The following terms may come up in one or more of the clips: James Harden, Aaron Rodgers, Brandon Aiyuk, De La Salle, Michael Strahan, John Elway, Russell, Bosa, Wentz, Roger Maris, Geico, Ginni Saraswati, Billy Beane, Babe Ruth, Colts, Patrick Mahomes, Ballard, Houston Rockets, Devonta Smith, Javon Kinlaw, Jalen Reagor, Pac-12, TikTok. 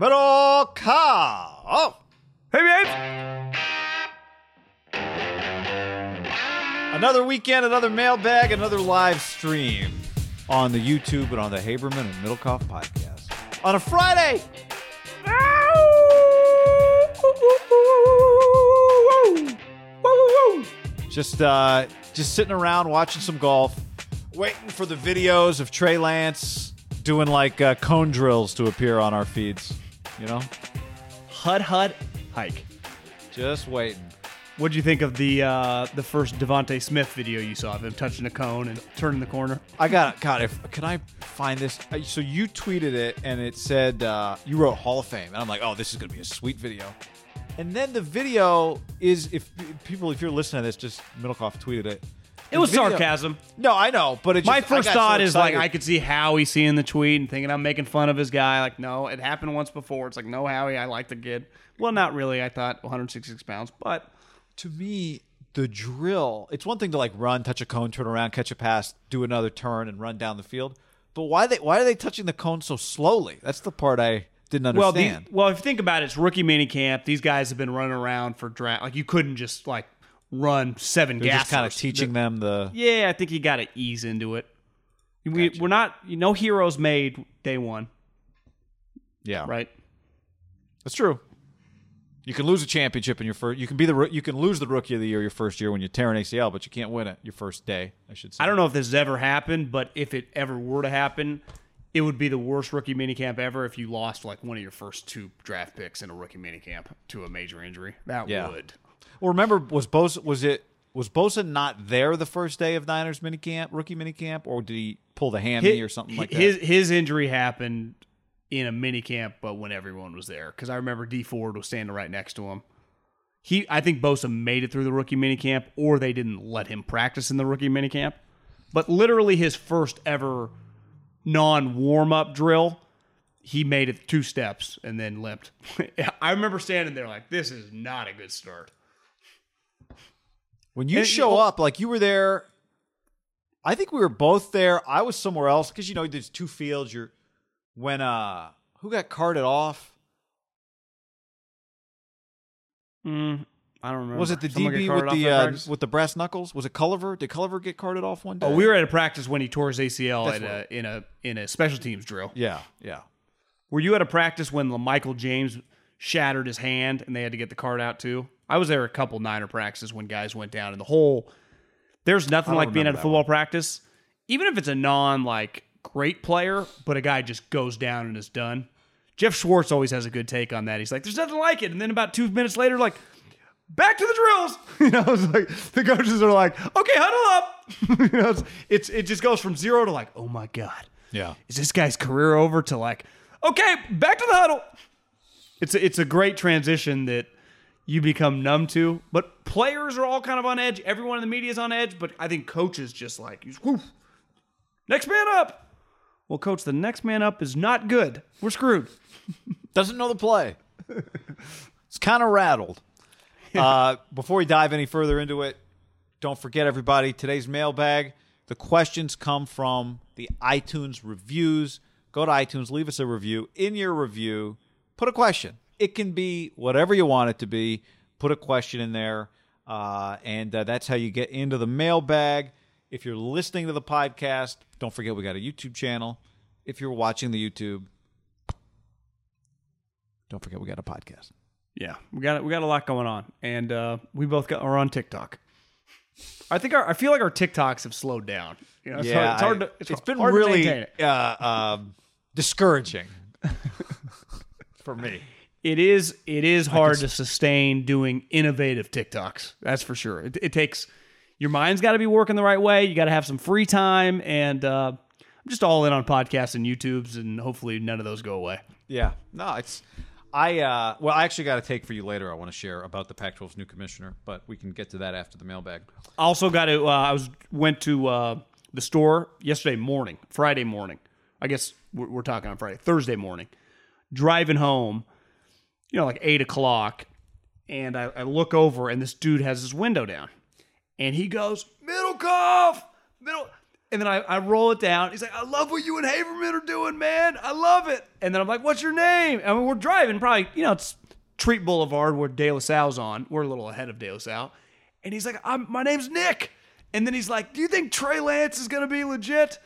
Middlecoff! Hey, babe! Another weekend, another mailbag, another live stream on the YouTube and on the Haberman and Middlecoff podcast. On a Friday! Just sitting around watching some golf, waiting for the videos of Trey Lance doing like cone drills to appear on our feeds. You know, hut hike. Just waiting. What'd you think of the first Devonta Smith video you saw of him touching a cone and turning the corner? I got it. God, can I find this? So you tweeted it and it said you wrote Hall of Fame, and I'm like, oh, this is gonna be a sweet video. And then the video is, if you're listening to this, just Middlecoff tweeted it. It was sarcasm. No, I know, but it just, my first thought is like, I could see Howie seeing the tweet and thinking I'm making fun of his guy. Like, no, it happened once before. It's like, no, Howie, I like the kid. Well, not really. I thought 166 pounds, but to me, the drill. It's one thing to like run, touch a cone, turn around, catch a pass, do another turn, and run down the field. But why are they touching the cone so slowly? That's the part I didn't understand. Well, if you think about it, it's rookie minicamp. These guys have been running around for draft. Like, you couldn't just like run seven gassers. Just kind of teaching them the... Yeah, I think you got to ease into it. Gotcha. We're not... No heroes made day one. Yeah. Right? That's true. You can lose a championship in your first... You can lose the Rookie of the Year your first year when you tear an ACL, but you can't win it your first day, I should say. I don't know if this has ever happened, but if it ever were to happen, it would be the worst rookie minicamp ever if you lost like one of your first two draft picks in a rookie minicamp to a major injury. That would... Well, remember, was Bosa not there the first day of Niners minicamp, rookie minicamp, or did he pull the hammy or something like that? His injury happened in a minicamp, but when everyone was there, because I remember D Ford was standing right next to him. I think Bosa made it through the rookie minicamp, or they didn't let him practice in the rookie minicamp. But literally, his first ever non-warm-up drill, he made it two steps and then limped. I remember standing there like, this is not a good start. When you show up, like you were there, I think we were both there. I was somewhere else because, there's two fields. Who got carted off? I don't remember. Was it the DB with the brass knuckles? Was it Culliver? Did Culliver get carted off one day? Oh, we were at a practice when he tore his ACL in a special teams drill. Yeah. Were you at a practice when LaMichael James shattered his hand and they had to get the card out too? I was there a couple Niner practices when guys went down, and there's nothing like being at a football practice, even if it's a great player, but a guy just goes down and is done. Jeff Schwartz always has a good take on that. He's like, there's nothing like it. And then about 2 minutes later, like, back to the drills. It's like the coaches are like, okay, huddle up. It just goes from zero to like, oh my God. Yeah. Is this guy's career over, to like, okay, back to the huddle. It's a great transition that you become numb to, but players are all kind of on edge. Everyone in the media is on edge, but I think coaches just like, woof, next man up. Well, coach, the next man up is not good. We're screwed. Doesn't know the play. It's kind of rattled. Yeah. Before we dive any further into it, don't forget, everybody, today's mailbag. The questions come from the iTunes reviews. Go to iTunes, leave us a review. In your review, put a question. It can be whatever you want it to be. Put a question in there, and that's how you get into the mailbag. If you're listening to the podcast, don't forget we got a YouTube channel. If you're watching the YouTube, don't forget we got a podcast. Yeah, we got a lot going on, and we both are on TikTok. I think I feel like our TikToks have slowed down. So it's hard. It's been really discouraging for me. It is hard to sustain doing innovative TikToks. That's for sure. It takes, your mind's got to be working the right way. You got to have some free time, and I'm just all in on podcasts and YouTubes, and hopefully none of those go away. Yeah, no, I actually got a take for you later I want to share about the Pac-12's new commissioner, but we can get to that after the mailbag. Also got to, I went to the store Friday morning. I guess we're talking on Friday, Thursday morning, driving home, 8:00, and I look over, and this dude has his window down, and he goes, Middlecoff! And then I roll it down. He's like, I love what you and Haberman are doing, man. I love it. And then I'm like, what's your name? I mean, we're driving probably, you know, it's Treat Boulevard where De La Salle's on. We're a little ahead of De La Salle. And he's like, my name's Nick. And then he's like, do you think Trey Lance is going to be legit?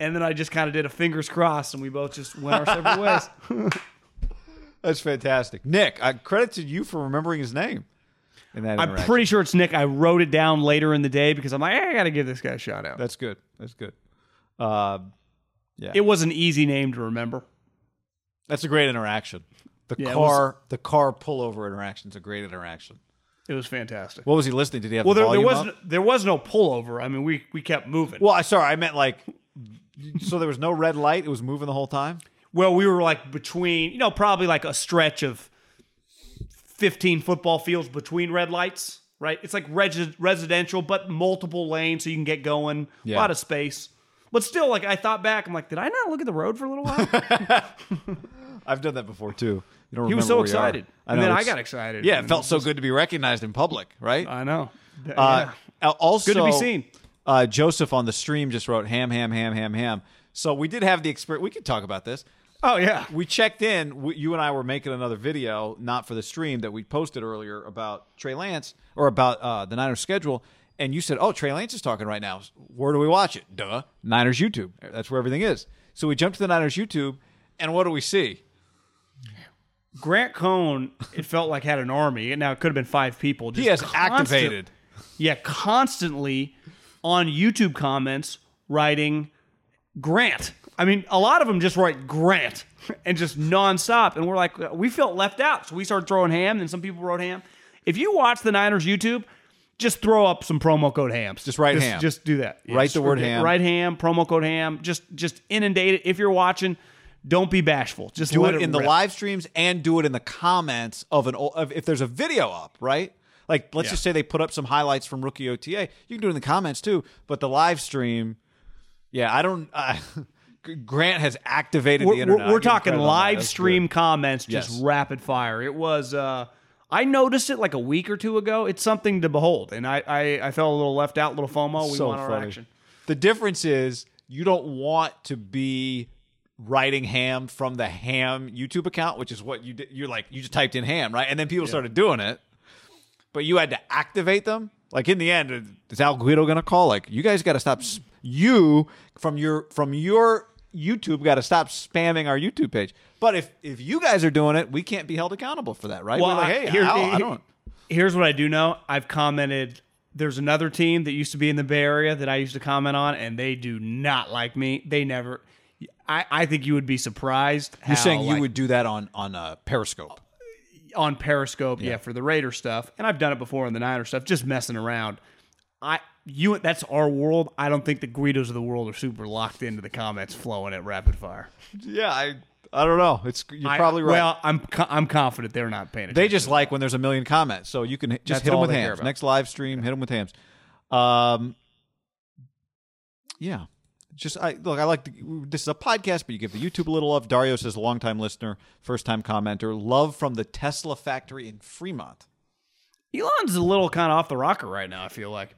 And then I just kind of did a fingers crossed, and we both just went our separate ways. That's fantastic. Nick, I credited you for remembering his name. I'm pretty sure it's Nick. I wrote it down later in the day because I'm like, I got to give this guy a shout out. That's good. That's good. Yeah, it was an easy name to remember. That's a great interaction. The car pullover interaction is a great interaction. It was fantastic. What was he listening to? Did he have the volume up? There was no pullover. I mean, we kept moving. Well, I meant like, so there was no red light. It was moving the whole time. Well, we were like between, you know, probably like a stretch of 15 football fields between red lights, right? It's like residential, but multiple lanes so you can get going. Yeah. A lot of space. But still, like, I thought back, I'm like, did I not look at the road for a little while? I've done that before, too. You don't remember. He was so excited. And then I got excited. Yeah, it felt so good to be recognized in public, right? I know. Yeah. Also, good to be seen. Joseph on the stream just wrote, ham, ham, ham, ham, ham. So we did have the experience. We could talk about this. Oh, yeah. We checked in. You and I were making another video, not for the stream, that we posted earlier about Trey Lance or about the Niners schedule. And you said, oh, Trey Lance is talking right now. Where do we watch it? Duh. Niners YouTube. That's where everything is. So we jumped to the Niners YouTube, and what do we see? Grant Cohn, it felt like, had an army. Now, it could have been 5 people. Just he has activated. Yeah, constantly on YouTube comments writing Grant. I mean, a lot of them just write Grant and just nonstop. And we're like, we felt left out. So we started throwing ham, and some people wrote ham. If you watch the Niners YouTube, just throw up some promo code hams. Just write ham. Just do that. Yeah, write the word ham. Write ham, promo code ham. Just inundate it. If you're watching, don't be bashful. Just do it in the live streams and do it in the comments of if there's a video up, right? Like, let's just say they put up some highlights from Rookie OTA. You can do it in the comments too, but the live stream, Grant has activated the internet. We're talking live stream comments, just rapid fire. It was, I noticed it like a week or two ago. It's something to behold. And I felt a little left out, a little FOMO. We want our action. The difference is you don't want to be writing ham from the ham YouTube account, which is what you did. You're like, you just typed in ham, right? And then people started doing it, but you had to activate them. Like in the end, is Al Guido going to call? Like, you guys got to stop. You from your YouTube got to stop spamming our YouTube page. But if you guys are doing it, we can't be held accountable for that, right? Well, we're like, hey, here's what I do know. I've commented. There's another team that used to be in the Bay Area that I used to comment on, and they do not like me. They never. I think you would be surprised. You're saying you would do that on Periscope. On Periscope, for the Raiders stuff, and I've done it before on the Niners stuff, just messing around. That's our world. I don't think the Guidos of the world are super locked into the comments flowing at rapid fire. Yeah, I don't know. You're probably right. Well, I'm confident they're not paying attention. They just like when there's a million comments, so you can just hit them with hams. Next live stream, hit them with hams. Yeah. Just I like this is a podcast, but you give the YouTube a little love. Dario says, longtime listener, first-time commenter. Love from the Tesla factory in Fremont. Elon's a little kind of off the rocker right now, I feel like.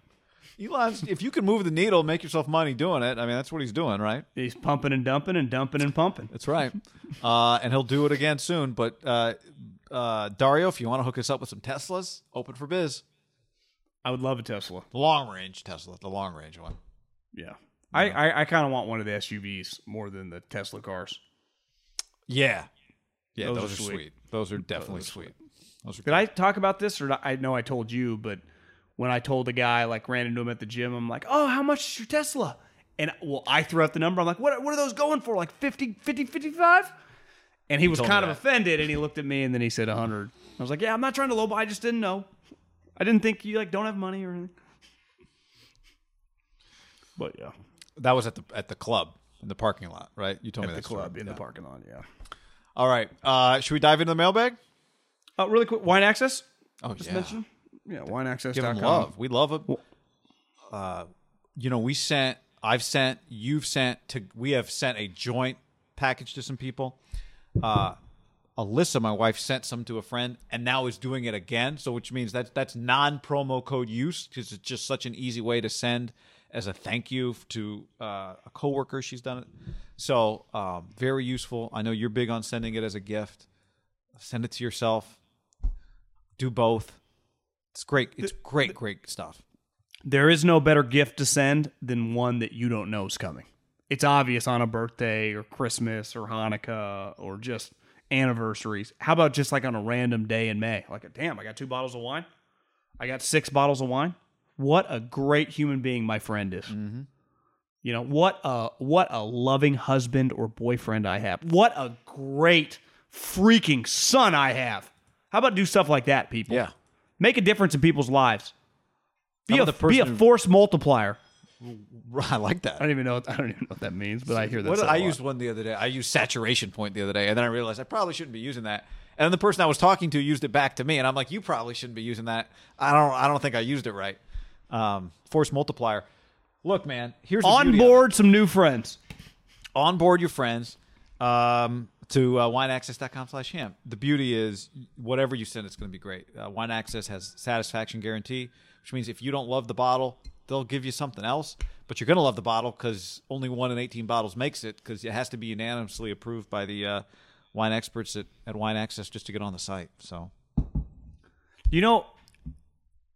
Elon's, if you can move the needle, make yourself money doing it, I mean, that's what he's doing, right? He's pumping and dumping and dumping and pumping. That's right. And he'll do it again soon. But Dario, if you want to hook us up with some Teslas, open for biz. I would love a Tesla. The long-range Tesla, the long-range one. Yeah. No. I kind of want one of the SUVs more than the Tesla cars. Yeah. Yeah, those are sweet. Those are definitely sweet. Did I talk about this? Or I know I told you, but when I told the guy, like ran into him at the gym, I'm like, oh, how much is your Tesla? And I threw out the number. I'm like, what are those going for? Like 50, 55? And he was kind of offended, and he looked at me, and then he said 100. I was like, yeah, I'm not trying to lowball. I just didn't know. I didn't think you like don't have money or anything. But yeah. That was at the club in the parking lot, right? You told me that. At the club in the parking lot, yeah. All right. Should we dive into the mailbag? Really quick, Wine Access. Oh, just mention. Yeah, WineAccess.com. Give them love. We love it. We have sent a joint package to some people. Alyssa, my wife, sent some to a friend and now is doing it again. So, which means that's non-promo code use because it's just such an easy way to send as a thank you to a coworker. She's done it. So very useful. I know you're big on sending it as a gift. Send it to yourself. Do both. It's great. It's great stuff. There is no better gift to send than one that you don't know is coming. It's obvious on a birthday or Christmas or Hanukkah or just anniversaries. How about just like on a random day in May? Like, damn, I got 2 bottles of wine. I got 6 bottles of wine. What a great human being my friend is. Mm-hmm. You know, what a loving husband or boyfriend I have. What a great freaking son I have. How about do stuff like that, people? Yeah. Make a difference in people's lives. Be a force multiplier. I like that. I don't even know what that means, but I hear that. I used one the other day. I used saturation point the other day, and then I realized I probably shouldn't be using that. And then the person I was talking to used it back to me, and I'm like, "You probably shouldn't be using that. I don't think I used it right." Force multiplier. Look, man. Here's onboard some new friends. Onboard your friends to wineaccess.com/ham. The beauty is, whatever you send, it's going to be great. Wine Access has satisfaction guarantee, which means if you don't love the bottle, they'll give you something else, but you're going to love the bottle because only 1 in 18 bottles makes it, because it has to be unanimously approved by the wine experts at Wine Access just to get on the site. So, you know,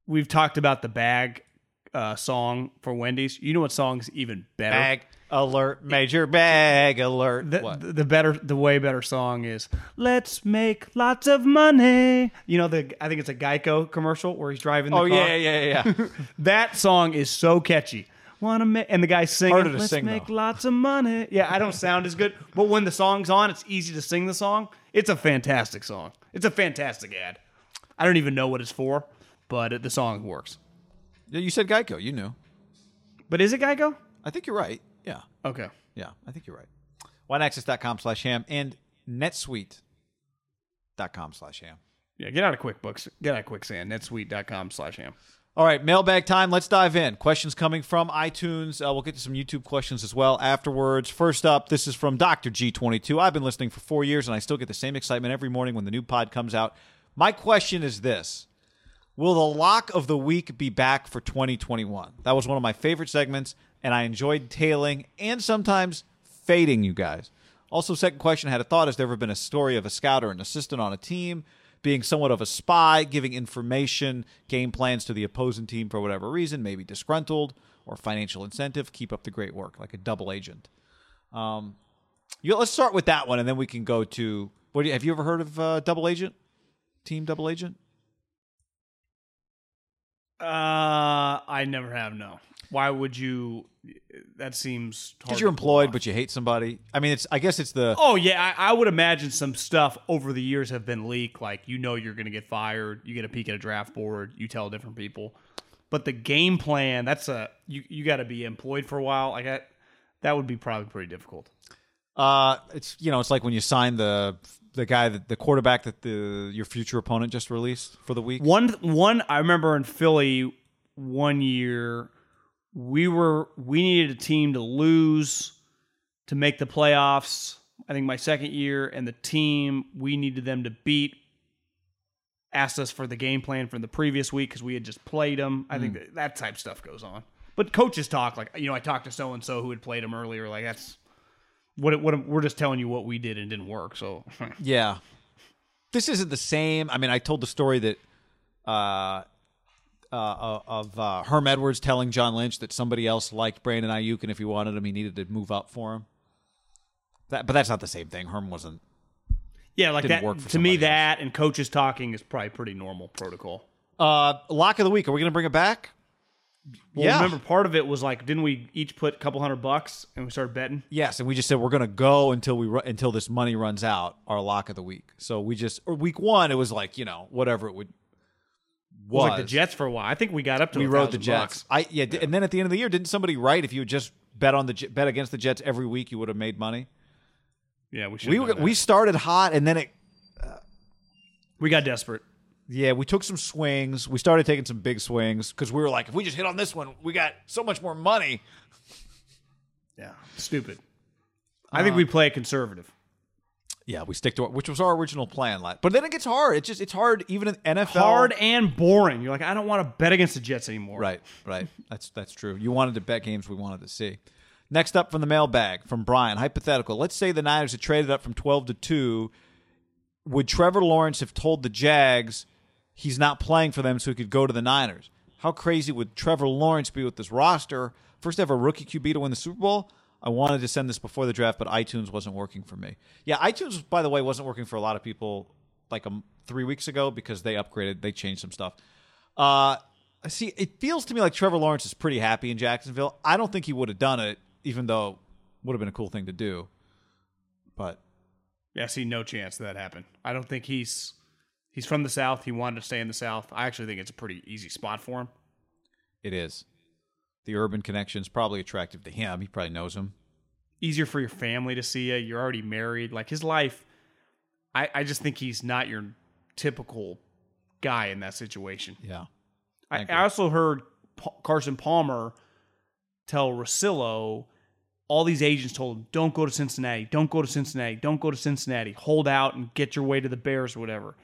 we've talked about the bag song for Wendy's. You know what song's even better? Bag alert, major bag alert. The way better song is "Let's Make Lots of Money." You know, I think it's a Geico commercial where he's driving the car. Yeah. That song is so catchy. And the guy singing, harder to "Let's sing, make though. Lots of money." Yeah, I don't sound as good, but when the song's on, it's easy to sing the song. It's a fantastic song. It's a fantastic ad. I don't even know what it's for, but the song works. Yeah, you said Geico. You knew. But is it Geico? I think you're right. Yeah. Okay. Yeah, I think you're right. WineAccess.com/ham and NetSuite.com/ham. Yeah, get out of QuickBooks. Get out of quicksand. NetSuite.com/ham. All right, mailbag time. Let's dive in. Questions coming from iTunes. We'll get to some YouTube questions as well afterwards. First up, this is from Dr. G22. I've been listening for 4 years, and I still get the same excitement every morning when the new pod comes out. My question is this. Will the lock of the week be back for 2021? That was one of my favorite segments, and I enjoyed tailing and sometimes fading you guys. Also, second question, I had a thought. Has there ever been a story of a scout or an assistant on a team being somewhat of a spy, giving information, game plans to the opposing team for whatever reason, maybe disgruntled or financial incentive? Keep up the great work, like a double agent. Let's start with that one, and then we can go to – have you ever heard of double agent? Team double agent? I never have, no. Why would you? That seems hard. Because you're employed, but you hate somebody. I mean, I guess it's the... Oh, yeah, I would imagine some stuff over the years have been leaked, like you know you're going to get fired, you get a peek at a draft board, you tell different people. But the game plan, that's you got to be employed for a while. Like that would be probably pretty difficult. It's it's like when you sign the quarterback that your future opponent just released for the week. One I remember in Philly one year, we needed a team to lose to make the playoffs. I think my second year, and the team we needed them to beat asked us for the game plan from the previous week because we had just played them. I think that type of stuff goes on. But coaches talk like, I talked to so and so who had played them earlier. Like that's. What we're just telling you what we did and didn't work. So yeah, this isn't the same. I mean, I told the story that of Herm Edwards telling John Lynch that somebody else liked Brandon Ayuk, and if he wanted him, he needed to move up for him. But that's not the same thing. Herm wasn't. Yeah, like that. To me, that and coaches talking is probably pretty normal protocol. Lock of the week. Are we going to bring it back? Well, yeah. Remember, part of it was like, didn't we each put $200 and we started betting? Yes, and we just said we're going to go until this money runs out. Our lock of the week. So we just week one, it was like whatever it would. Was. It was like the Jets for a while. I think we got up to we rode the Jets. And then at the end of the year, didn't somebody write if you just bet against the Jets every week, you would have made money? Yeah, we started hot and then it. We got desperate. Yeah, we took some swings. We started taking some big swings because we were like, if we just hit on this one, we got so much more money. Yeah, stupid. I think we play conservative. Yeah, we stick to it, which was our original plan. But then it gets hard. It's just, it's hard even in NFL. Hard and boring. You're like, I don't want to bet against the Jets anymore. Right, right. That's true. You wanted to bet games we wanted to see. Next up from the mailbag from Brian. Hypothetical. Let's say the Niners had traded up from 12 to 2. Would Trevor Lawrence have told the Jags he's not playing for them so he could go to the Niners? How crazy would Trevor Lawrence be with this roster? First ever rookie QB to win the Super Bowl? I wanted to send this before the draft, but iTunes wasn't working for me. Yeah, iTunes, by the way, wasn't working for a lot of people like 3 weeks ago because they upgraded. They changed some stuff. See, it feels to me like Trevor Lawrence is pretty happy in Jacksonville. I don't think he would have done it, even though it would have been a cool thing to do. But yeah, I see no chance that happened. I don't think he's from the South. He wanted to stay in the South. I actually think it's a pretty easy spot for him. It is. The urban connection's probably attractive to him. He probably knows him. Easier for your family to see you. You're already married. Like, his life, I just think he's not your typical guy in that situation. Yeah. I also heard Carson Palmer tell Russillo, all these agents told him, don't go to Cincinnati, don't go to Cincinnati, don't go to Cincinnati. Hold out and get your way to the Bears or whatever.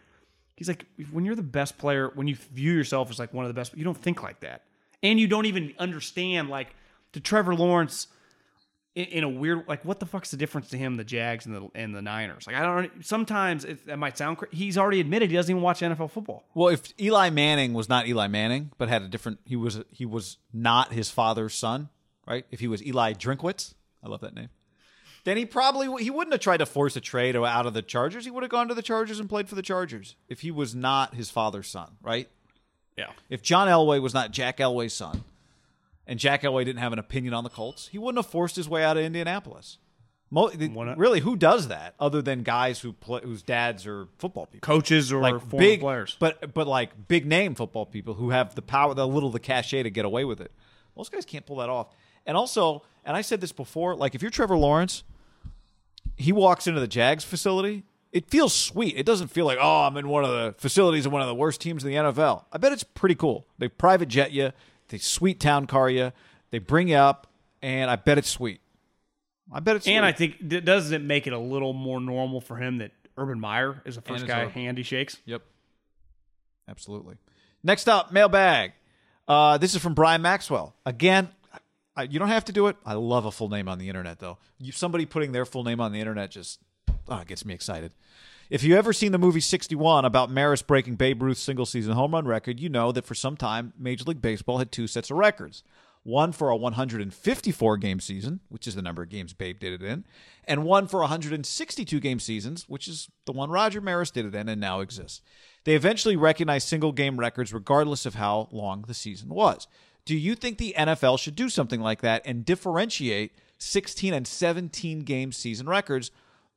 He's like, when you're the best player, when you view yourself as like one of the best, you don't think like that. And you don't even understand, like, to Trevor Lawrence, in a weird, like, what the fuck's the difference to him, the Jags and the Niners? Like, I don't. Sometimes that might sound crazy. He's already admitted he doesn't even watch NFL football. Well, if Eli Manning was not Eli Manning, but had a different, he was not his father's son, right? If he was Eli Drinkwitz, I love that name. Then he wouldn't have tried to force a trade out of the Chargers. He would have gone to the Chargers and played for the Chargers if he was not his father's son, right? Yeah. If John Elway was not Jack Elway's son and Jack Elway didn't have an opinion on the Colts, he wouldn't have forced his way out of Indianapolis. Really, who does that other than guys whose dads are football people? Coaches or like former players. But like big-name football people who have the power, the cachet to get away with it. Most guys can't pull that off. And also, and I said this before, like if you're Trevor Lawrence, he walks into the Jags facility. It feels sweet. It doesn't feel like, oh, I'm in one of the facilities of one of the worst teams in the NFL. I bet it's pretty cool. They private jet you. They sweet town car you. They bring you up, and I bet it's sweet. And I think, doesn't it make it a little more normal for him that Urban Meyer is the first guy hand he shakes? Yep. Absolutely. Next up, mailbag. This is from Brian Maxwell. Again, you don't have to do it. I love a full name on the internet, though. Somebody putting their full name on the internet just... Oh, it gets me excited. If you ever seen the movie 61 about Maris breaking Babe Ruth's single-season home run record, you know that for some time, Major League Baseball had two sets of records. One for a 154-game season, which is the number of games Babe did it in, and one for 162-game seasons, which is the one Roger Maris did it in and now exists. They eventually recognized single-game records regardless of how long the season was. Do you think the NFL should do something like that and differentiate 16- and 17-game season records?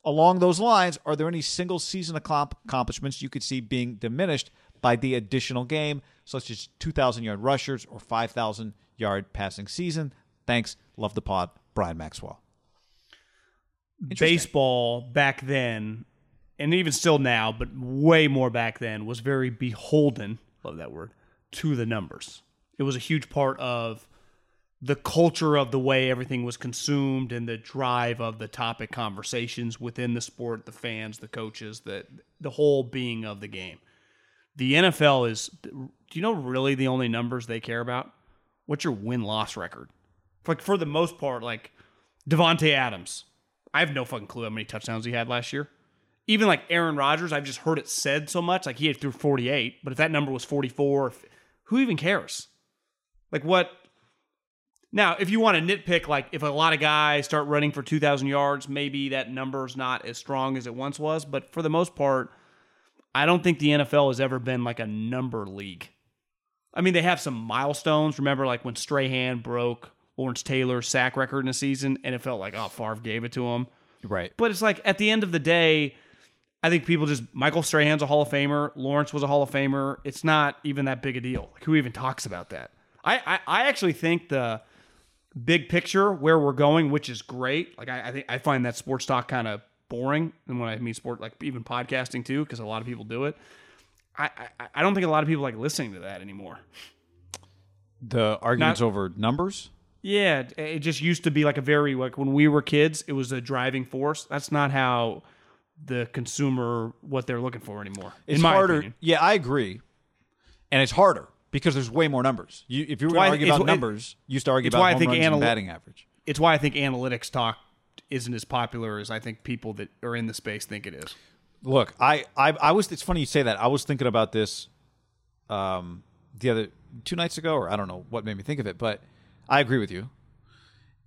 Along those lines, are there any single season accomplishments you could see being diminished by the additional game, such as 2,000-yard rushers or 5,000-yard passing season? Thanks. Love the pod. Brian Maxwell. Baseball back then, and even still now, but way more back then, was very beholden, love that word, to the numbers. It was a huge part of the culture of the way everything was consumed and the drive of the topic conversations within the sport, the fans, the coaches, the whole being of the game. The NFL is, do you know really the only numbers they care about? What's your win-loss record? Like for the most part, like Devonta Adams, I have no fucking clue how many touchdowns he had last year. Even like Aaron Rodgers, I've just heard it said so much, like he had through 48, but if that number was 44, who even cares? Like what... Now, if you want to nitpick, like if a lot of guys start running for 2,000 yards, maybe that number's not as strong as it once was. But for the most part, I don't think the NFL has ever been like a number league. I mean, they have some milestones. Remember, like when Strahan broke Lawrence Taylor's sack record in a season, and it felt like, oh, Favre gave it to him. Right. But it's like at the end of the day, I think people just, Michael Strahan's a Hall of Famer. Lawrence was a Hall of Famer. It's not even that big a deal. Like, who even talks about that? I actually think the big picture where we're going, which is great. Like I think I find that sports talk kind of boring, and when I mean sport, like even podcasting too, because a lot of people do it. I don't think a lot of people like listening to that anymore. The arguments over numbers. Yeah, it just used to be like a very like when we were kids, it was a driving force. That's not how the consumer what they're looking for anymore. It's harder. Opinion. Yeah, I agree. And it's harder because there's way more numbers. If you were going to argue about numbers, you used to argue about home runs and batting average. It's why I think analytics talk isn't as popular as I think people that are in the space think it is. Look, I was. It's funny you say that. I was thinking about this the other two nights ago, or I don't know what made me think of it, but I agree with you.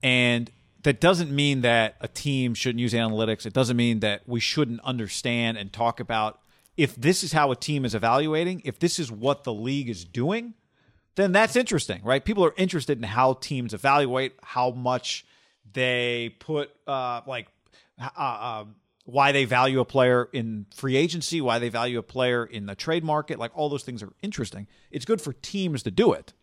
And that doesn't mean that a team shouldn't use analytics. It doesn't mean that we shouldn't understand and talk about if this is how a team is evaluating, if this is what the league is doing, then that's interesting, right? People are interested in how teams evaluate, how much they put, why they value a player in free agency, why they value a player in the trade market. Like, all those things are interesting. It's good for teams to do it.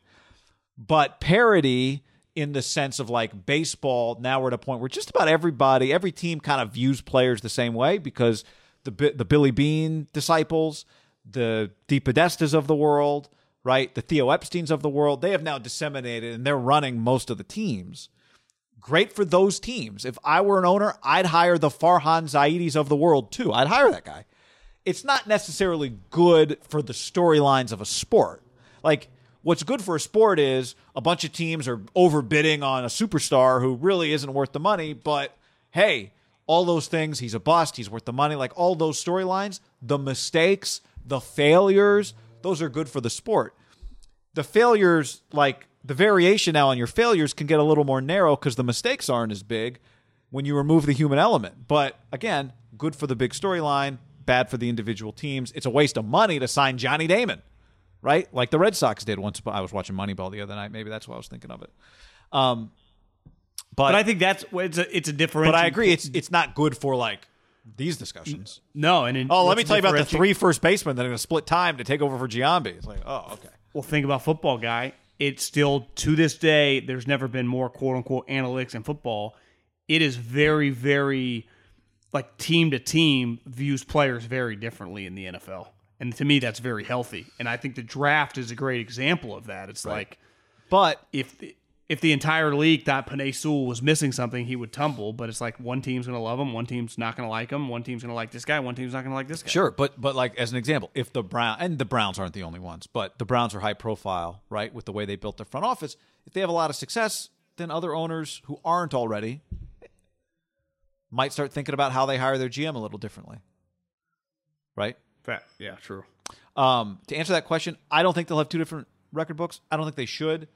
But parity, in the sense of like baseball, now we're at a point where just about everybody, every team kind of views players the same way, because the Billy Bean disciples, the Dee Podestas of the world, right, the Theo Epsteins of the world, they have now disseminated and they're running most of the teams. Great for those teams. If I were an owner, I'd hire the Farhan Zaidis of the world too. I'd hire that guy. It's not necessarily good for the storylines of a sport. Like, what's good for a sport is a bunch of teams are overbidding on a superstar who really isn't worth the money, but hey, all those things, he's a bust, he's worth the money, like all those storylines, the mistakes, the failures, those are good for the sport. The failures, like the variation now on your failures can get a little more narrow because the mistakes aren't as big when you remove the human element. But again, good for the big storyline, bad for the individual teams. It's a waste of money to sign Johnny Damon, right? Like the Red Sox did once. I was watching Moneyball the other night. Maybe that's why I was thinking of it. But I think that's it's a differential. But I agree, it's not good for like these discussions. No, and let me tell you about the three first basemen that are going to split time to take over for Giambi. It's like, oh, okay. Well, think about football, guy. It's still to this day. There's never been more quote unquote analytics in football. It is very, very like team to team views players very differently in the NFL. And to me, that's very healthy. And I think the draft is a great example of that. It's right. Like, but if the entire league thought Panay Sewell was missing something, he would tumble. But it's like one team's going to love him, one team's not going to like him, one team's going to like this guy, one team's not going to like this guy. Sure, but like as an example, if the Browns aren't the only ones, but the Browns are high profile, right, with the way they built their front office. If they have a lot of success, then other owners who aren't already might start thinking about how they hire their GM a little differently, right? Yeah, true. To answer that question, I don't think they'll have two different record books. I don't think they should.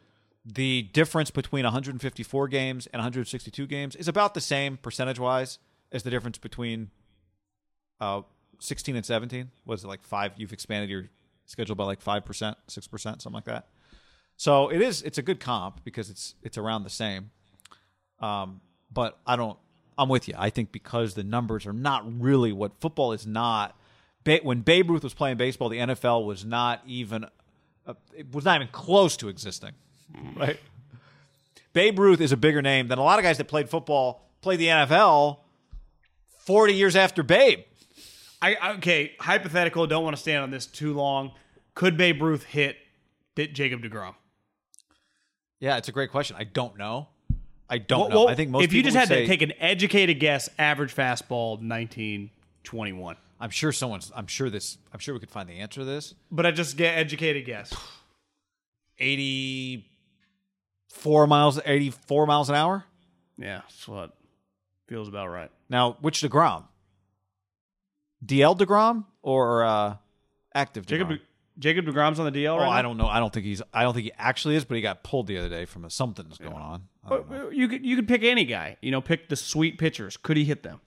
The difference between 154 games and 162 games is about the same percentage-wise as the difference between 16 and 17. Was it like 5? You've expanded your schedule by like 5%, 6%, something like that. So it's a good comp because it's around the same. But I'm with you. I think because the numbers are not really what football is not. When Babe Ruth was playing baseball, the NFL was not even close to existing, right? Babe Ruth is a bigger name than a lot of guys that played football, played the NFL 40 years after Babe. Okay, hypothetical, don't want to stand on this too long. Could Babe Ruth hit Jacob DeGrom? Yeah, it's a great question. I don't know. Well, I think most if you just had to take an educated guess, average fastball 1921. I'm sure we could find the answer to this. But I just get educated guess. 84 miles an hour? Yeah, that's what feels about right. Now, which DeGrom? DL DeGrom or active DeGrom? Jacob DeGrom's on the DL right now? I don't know. I don't think he actually is, but he got pulled the other day from something's going on. But you could pick any guy. You know, pick the sweet pitchers. Could he hit them?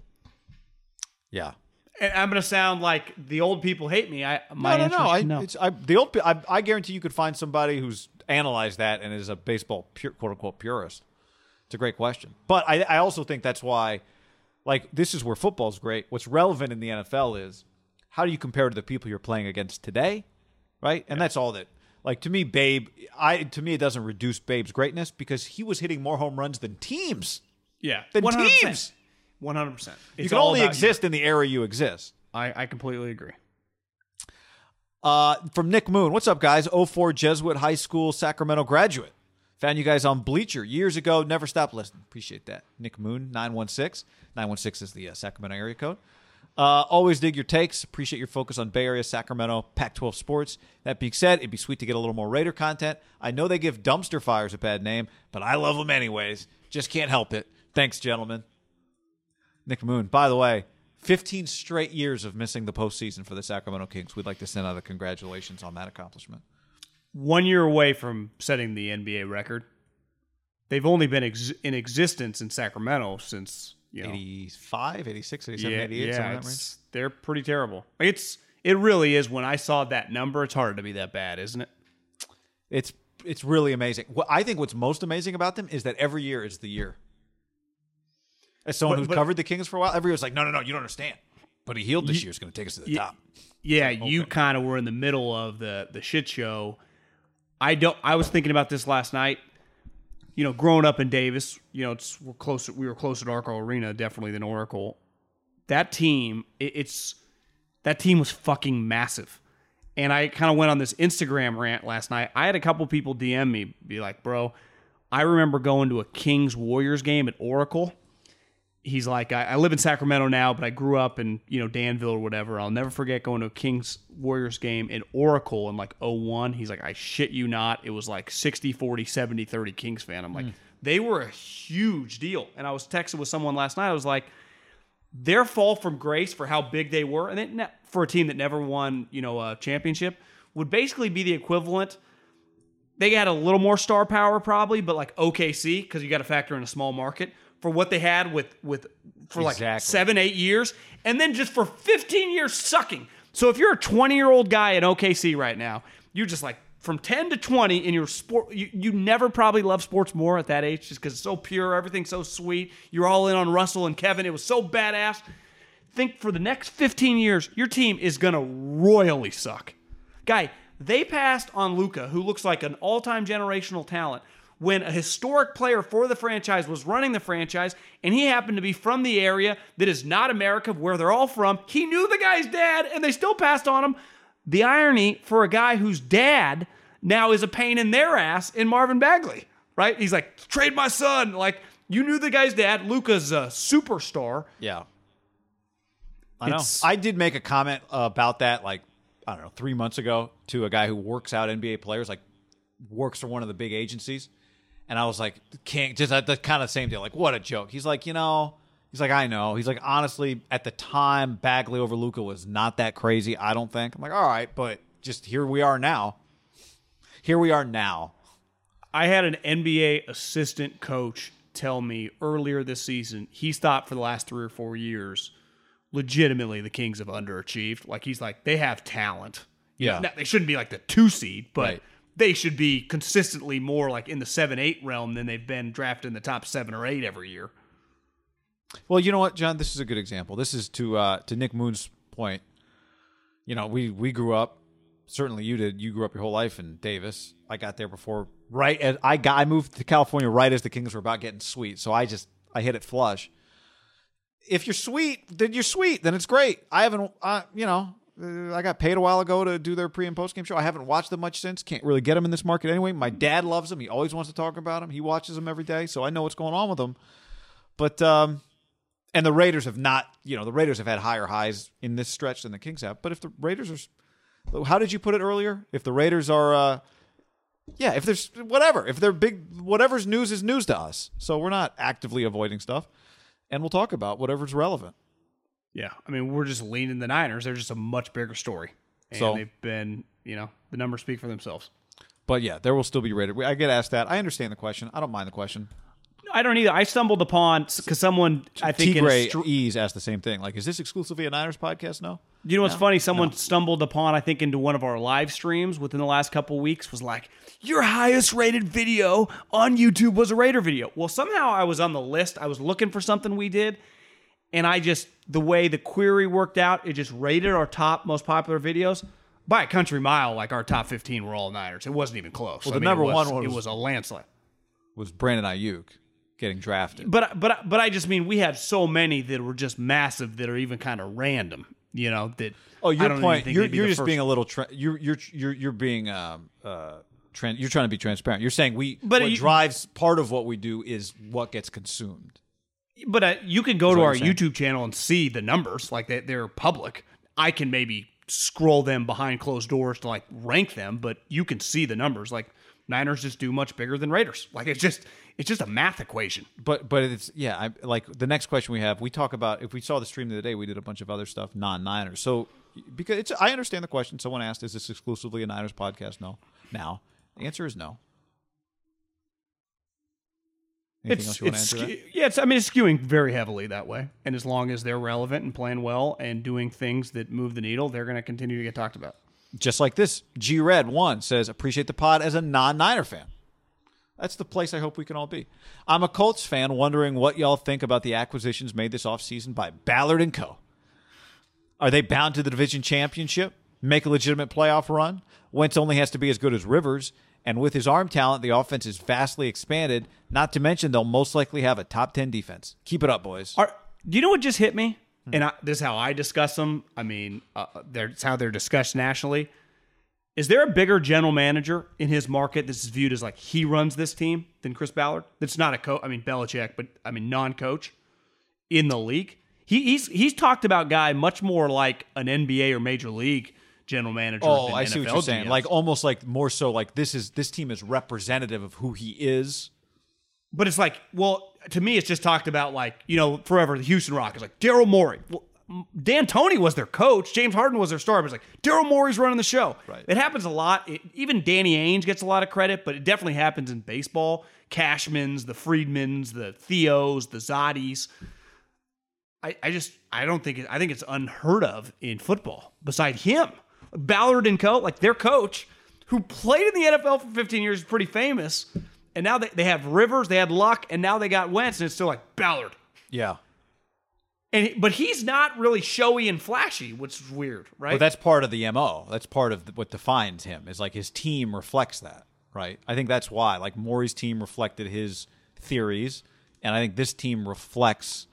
Yeah. And I'm going to sound like the old people hate me. I guarantee you could find somebody who's analyzed that and is a baseball quote-unquote purist. It's a great question. But I also think that's why, like, this is where football's great. What's relevant in the NFL is how do you compare to the people you're playing against today, right? And that's all that. Like, to me, it doesn't reduce Babe's greatness because he was hitting more home runs than teams. Yeah. 100%. 100%. You can only exist in the era you exist. I completely agree. From Nick Moon, what's up, guys? 04 Jesuit High School Sacramento graduate. Found you guys on Bleacher years ago. Never stopped listening. Appreciate that. Nick Moon, 916. 916 is the Sacramento area code. Always dig your takes. Appreciate your focus on Bay Area, Sacramento, Pac-12 sports. That being said, it'd be sweet to get a little more Raider content. I know they give dumpster fires a bad name, but I love them anyways. Just can't help it. Thanks, gentlemen. Nick Moon, by the way, 15 straight years of missing the postseason for the Sacramento Kings. We'd like to send out a congratulations on that accomplishment. 1 year away from setting the NBA record. They've only been in existence in Sacramento since, you know, 85, 86, 87, 88. Yeah, something in that range. They're pretty terrible. It really is. When I saw that number, it's hard to be that bad, isn't it? It's really amazing. I think what's most amazing about them is that every year is the year. As someone who's covered the Kings for a while, everybody was like, no, you don't understand. But he healed this year. It's going to take us to the top. Yeah, okay. You kind of were in the middle of the shit show. I was thinking about this last night. You know, growing up in Davis, you know, we were closer to Oracle Arena definitely than Oracle. That team, that team was fucking massive. And I kind of went on this Instagram rant last night. I had a couple people DM me, be like, bro, I remember going to a Kings-Warriors game at Oracle. He's like, I live in Sacramento now, but I grew up in, you know, Danville or whatever. I'll never forget going to a Kings-Warriors game in Oracle in like 01. He's like, I shit you not. It was like 60-40, 70-30 Kings fan. I'm like, They were a huge deal. And I was texting with someone last night. I was like, their fall from grace for how big they were, and for a team that never won, you know, a championship, would basically be the equivalent. They had a little more star power probably, but like OKC, because you got to factor in a small market, for what they had for like 7-8 years, and then just for 15 years sucking. So if you're a 20-year-old guy in OKC right now, you're just like from 10 to 20 in your sport. You never probably love sports more at that age just because it's so pure, everything's so sweet. You're all in on Russell and Kevin. It was so badass. Think for the next 15 years, your team is going to royally suck. Guy, they passed on Luka, who looks like an all-time generational talent, when a historic player for the franchise was running the franchise, and he happened to be from the area that is not America, where they're all from. He knew the guy's dad, and they still passed on him. The irony for a guy whose dad now is a pain in their ass in Marvin Bagley, right? He's like, trade my son. Like, you knew the guy's dad. Luka's a superstar. Yeah. I know. I did make a comment about that, like, I don't know, 3 months ago to a guy who works out NBA players, like works for one of the big agencies. And I was like, can't, just at the kind of same deal. Like, what a joke. He's like, you know, he's like, I know. He's like, honestly, at the time, Bagley over Luka was not that crazy, I don't think. I'm like, all right, but just here we are now. Here we are now. I had an NBA assistant coach tell me earlier this season, he's thought for the last 3 or 4 years, legitimately the Kings have underachieved. Like, he's like, they have talent. Yeah. Now, they shouldn't be like the 2 seed, but... Right. They should be consistently more like in the 7-8 realm than they've been drafted in the top 7 or 8 every year. Well, you know what, John? This is a good example. This is to Nick Moon's point. You know, we grew up. Certainly, you did. You grew up your whole life in Davis. I got there before. Right as I moved to California, right as the Kings were about getting sweet. So I hit it flush. If you're sweet, then you're sweet. Then it's great. I haven't. You know. I got paid a while ago to do their pre- and post-game show. I haven't watched them much since. Can't really get them in this market anyway. My dad loves them. He always wants to talk about them. He watches them every day, so I know what's going on with them. But and the Raiders have not, you know, the Raiders have had higher highs in this stretch than the Kings have. But if the Raiders are, how did you put it earlier? If the Raiders are, yeah, if there's whatever, if they're big, whatever's news is news to us. So we're not actively avoiding stuff, and we'll talk about whatever's relevant. Yeah, I mean, we're just leaning the Niners. They're just a much bigger story. And so, they've been, you know, the numbers speak for themselves. But yeah, there will still be Raiders. I get asked that. I understand the question. I don't mind the question. I don't either. I stumbled upon, because someone, I think... T-Gray E's asked the same thing. Like, is this exclusively a Niners podcast? No. You know what's funny? Someone stumbled upon, I think, into one of our live streams within the last couple of weeks, was like, your highest rated video on YouTube was a Raider video. Well, somehow I was on the list. I was looking for something we did. And I just, the way the query worked out, it just rated our top most popular videos by a country mile. Like, our top 15 were all Niners. It wasn't even close. Well, the number one was a landslide. Was Brandon Ayuk getting drafted? But I just mean, we had so many that were just massive that are even kind of random. You know that. Oh, your point. You're just being a little. You're being. You're trying to be transparent. You're saying what drives part of what we do is what gets consumed. But you can go to our YouTube channel and see the numbers. Like, they're public. I can maybe scroll them behind closed doors to, like, rank them, but you can see the numbers. Like, Niners just do much bigger than Raiders. Like, it's just a math equation. But it's, yeah, like, the next question we have, we talk about, if we saw the stream the other day, we did a bunch of other stuff, non-Niners. So, because I understand the question. Someone asked, is this exclusively a Niners podcast? No. Now, the answer is no. Anything else you want to answer that? Yeah, it's skewing very heavily that way. And as long as they're relevant and playing well and doing things that move the needle, they're going to continue to get talked about. Just like this, G-Red1 says, appreciate the pod as a non-Niner fan. That's the place I hope we can all be. I'm a Colts fan wondering what y'all think about the acquisitions made this offseason by Ballard and Co. Are they bound to the division championship? Make a legitimate playoff run? Wentz only has to be as good as Rivers. And with his arm talent, the offense is vastly expanded. Not to mention, they'll most likely have a top 10 defense. Keep it up, boys. Do you know what just hit me? Mm-hmm. And this is how I discuss them. I mean, it's how they're discussed nationally. Is there a bigger general manager in his market that's viewed as like he runs this team than Chris Ballard? That's not a coach. I mean, Belichick, but I mean, non-coach in the league. He's talked about guy much more like an NBA or major league general manager. Oh, I see what you're saying. Like almost like more so like this team is representative of who he is. But it's like, well, to me, it's just talked about like, you know, forever the Houston Rockets, like Daryl Morey. Well, D'Antoni was their coach. James Harden was their star. But it's like Daryl Morey's running the show. Right. It happens a lot. Even Danny Ainge gets a lot of credit, but it definitely happens in baseball. Cashman's, the Friedmans, the Theos, the Zottis. I think it's unheard of in football. Beside him, Ballard and Co., like their coach, who played in the NFL for 15 years, is pretty famous. And now they have Rivers, they had Luck, and now they got Wentz, and it's still like Ballard. Yeah. But he's not really showy and flashy, which is weird, right? Well, that's part of the MO. That's part of what defines him, is like his team reflects that, right? I think that's why. Like Morey's team reflected his theories, and I think this team reflects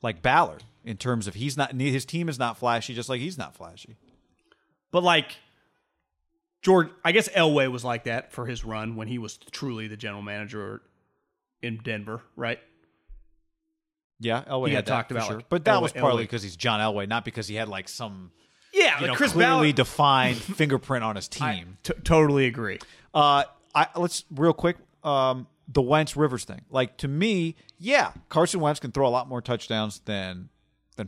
like Ballard. In terms of his team is not flashy, just like he's not flashy. But like George, I guess Elway was like that for his run when he was truly the general manager in Denver, right? Yeah, Elway had talked about, sure. But that was partly because he's John Elway, not because he had like some Chris clearly Ballard defined fingerprint on his team. I totally agree. Let's real quick. The Wentz Rivers thing, like to me, yeah, Carson Wentz can throw a lot more touchdowns than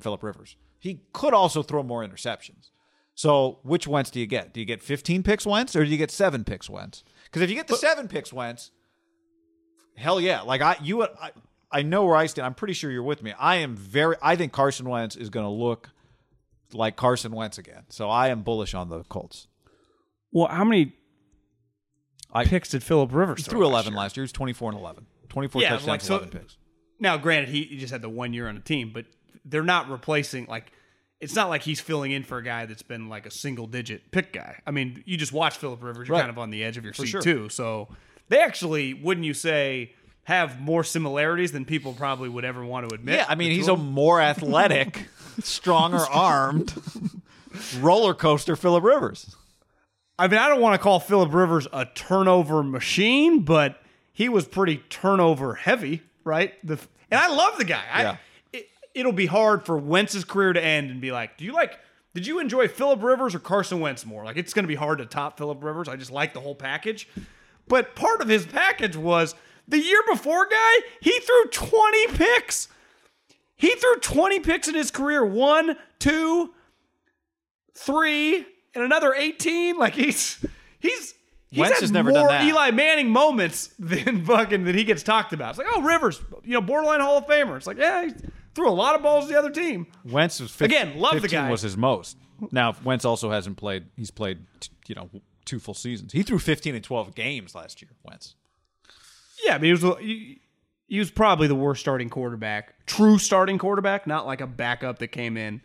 Phillip Rivers. He could also throw more interceptions. So which Wentz do you get? Do you get 15 picks Wentz or do you get 7 picks Wentz? Because if you get the 7 picks Wentz, hell yeah. Like I know where I stand. I'm pretty sure you're with me. I think Carson Wentz is going to look like Carson Wentz again. So I am bullish on the Colts. Well, how many picks did Phillip Rivers throw? He threw 11 last year. He was 24 and 11. 24 touchdowns, like, 11 picks. Now, granted, he just had the 1 year on the team, but they're not replacing, like, it's not like he's filling in for a guy that's been like a single-digit pick guy. I mean, you just watch Phillip Rivers, you're kind of on the edge of your seat too. So they actually, wouldn't you say, have more similarities than people probably would ever want to admit? Yeah, I mean, he's a more athletic, stronger-armed roller coaster Phillip Rivers. I mean, I don't want to call Phillip Rivers a turnover machine, but he was pretty turnover-heavy, right? And I love the guy. Yeah. It'll be hard for Wentz's career to end and be like, did you enjoy Phillip Rivers or Carson Wentz more? Like, it's going to be hard to top Phillip Rivers. I just like the whole package. But part of his package was the year before, guy, he threw 20 picks. He threw 20 picks in his career. 1, 2, 3, and another 18. Like, he's Wentz had never more done that. Eli Manning moments than he gets talked about. It's like, oh, Rivers, borderline Hall of Famer. It's like, yeah, he's threw a lot of balls to the other team. Wentz was 15. Again, love the guy. Was his most. Now, Wentz also hasn't played. He's played, 2 full seasons. He threw 15 in 12 games last year, Wentz. Yeah, I mean, he was probably the worst starting quarterback, true starting quarterback, not like a backup that came in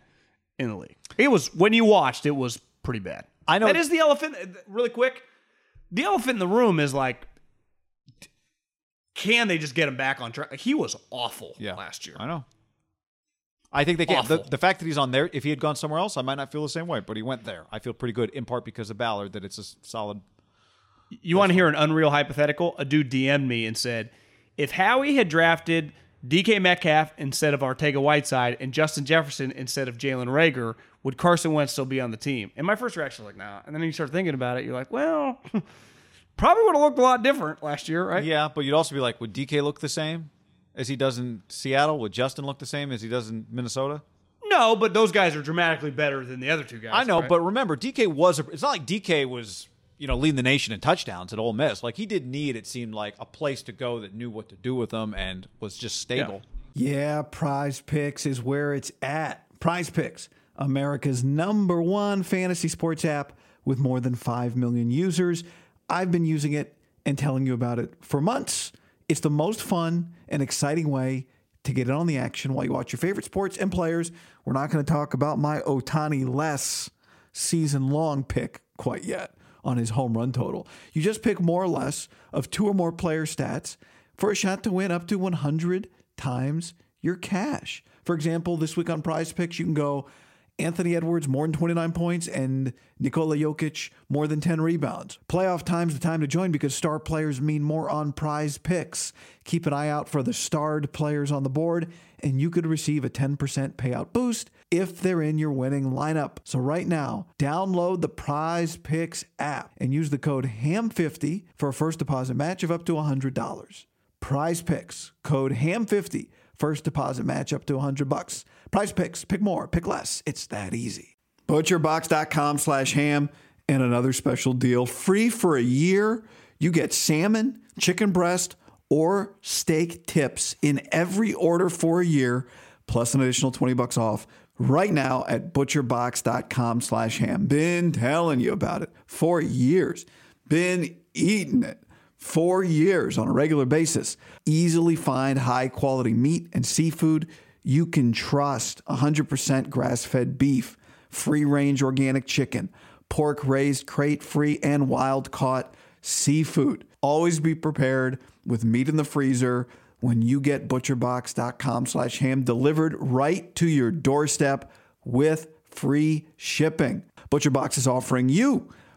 the league. It was, when you watched, it was pretty bad. I know. That is the elephant, really quick. The elephant in the room is like, can they just get him back on track? Like, he was awful last year. I know. I think they can. The fact that he's on there, if he had gone somewhere else, I might not feel the same way, but he went there. I feel pretty good, in part because of Ballard, that it's a solid... You want to hear an unreal hypothetical? A dude DM'd me and said, if Howie had drafted DK Metcalf instead of Ortega Whiteside and Justin Jefferson instead of Jalen Reagor, would Carson Wentz still be on the team? And my first reaction was like, nah. And then you start thinking about it, you're like, well, probably would have looked a lot different last year, right? Yeah, but you'd also be like, would DK look the same as he does in Seattle? Would Justin look the same as he does in Minnesota? No, but those guys are dramatically better than the other two guys. I know, right? But remember, DK was it's not like DK was, you know, leading the nation in touchdowns at Ole Miss. Like, he did need, it seemed like, a place to go that knew what to do with him and was just stable. Yeah, Prize Picks is where it's at. Prize Picks, America's number one fantasy sports app with more than 5 million users. I've been using it and telling you about it for months. It's the most fun and exciting way to get in on the action while you watch your favorite sports and players. We're not going to talk about my Otani-less season-long pick quite yet on his home run total. You just pick more or less of two or more player stats for a shot to win up to 100 times your cash. For example, this week on Prize Picks, you can go Anthony Edwards more than 29 points and Nikola Jokic more than 10 rebounds. Playoff time's the time to join because star players mean more on Prize Picks. Keep an eye out for the starred players on the board, and you could receive a 10% payout boost if they're in your winning lineup. So right now, download the Prize Picks app and use the code HAM50 for a first deposit match of up to $100. Prize Picks, code HAM50. First deposit match up to $100. Prize Picks, pick more, pick less. It's that easy. ButcherBox.com/ham and another special deal. Free for a year. You get salmon, chicken breast, or steak tips in every order for a year, plus an additional $20 off right now at ButcherBox.com/ham. Been telling you about it for years. Been eating it. 4 years on a regular basis. Easily find high-quality meat and seafood you can trust. 100% grass-fed beef, free-range organic chicken, pork-raised, crate-free, and wild-caught seafood. Always be prepared with meat in the freezer when you get ButcherBox.com/ham delivered right to your doorstep with free shipping. ButcherBox is offering you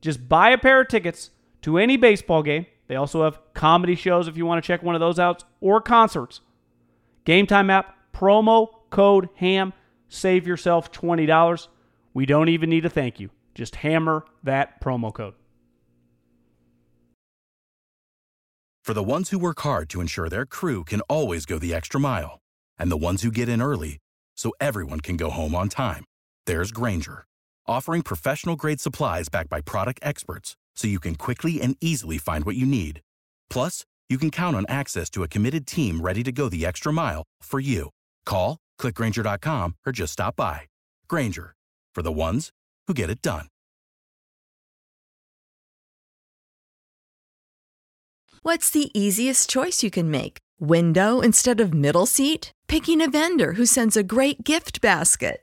Just buy a pair of tickets to any baseball game. They also have comedy shows if you want to check one of those out, or concerts. Game Time app, promo code HAM, save yourself $20. We don't even need a thank you. Just hammer that promo code. For the ones who work hard to ensure their crew can always go the extra mile, and the ones who get in early so everyone can go home on time, there's Grainger, offering professional-grade supplies backed by product experts so you can quickly and easily find what you need. Plus, you can count on access to a committed team ready to go the extra mile for you. Call, click Grainger.com, or just stop by. Grainger, for the ones who get it done. What's the easiest choice you can make? Window instead of middle seat? Picking a vendor who sends a great gift basket?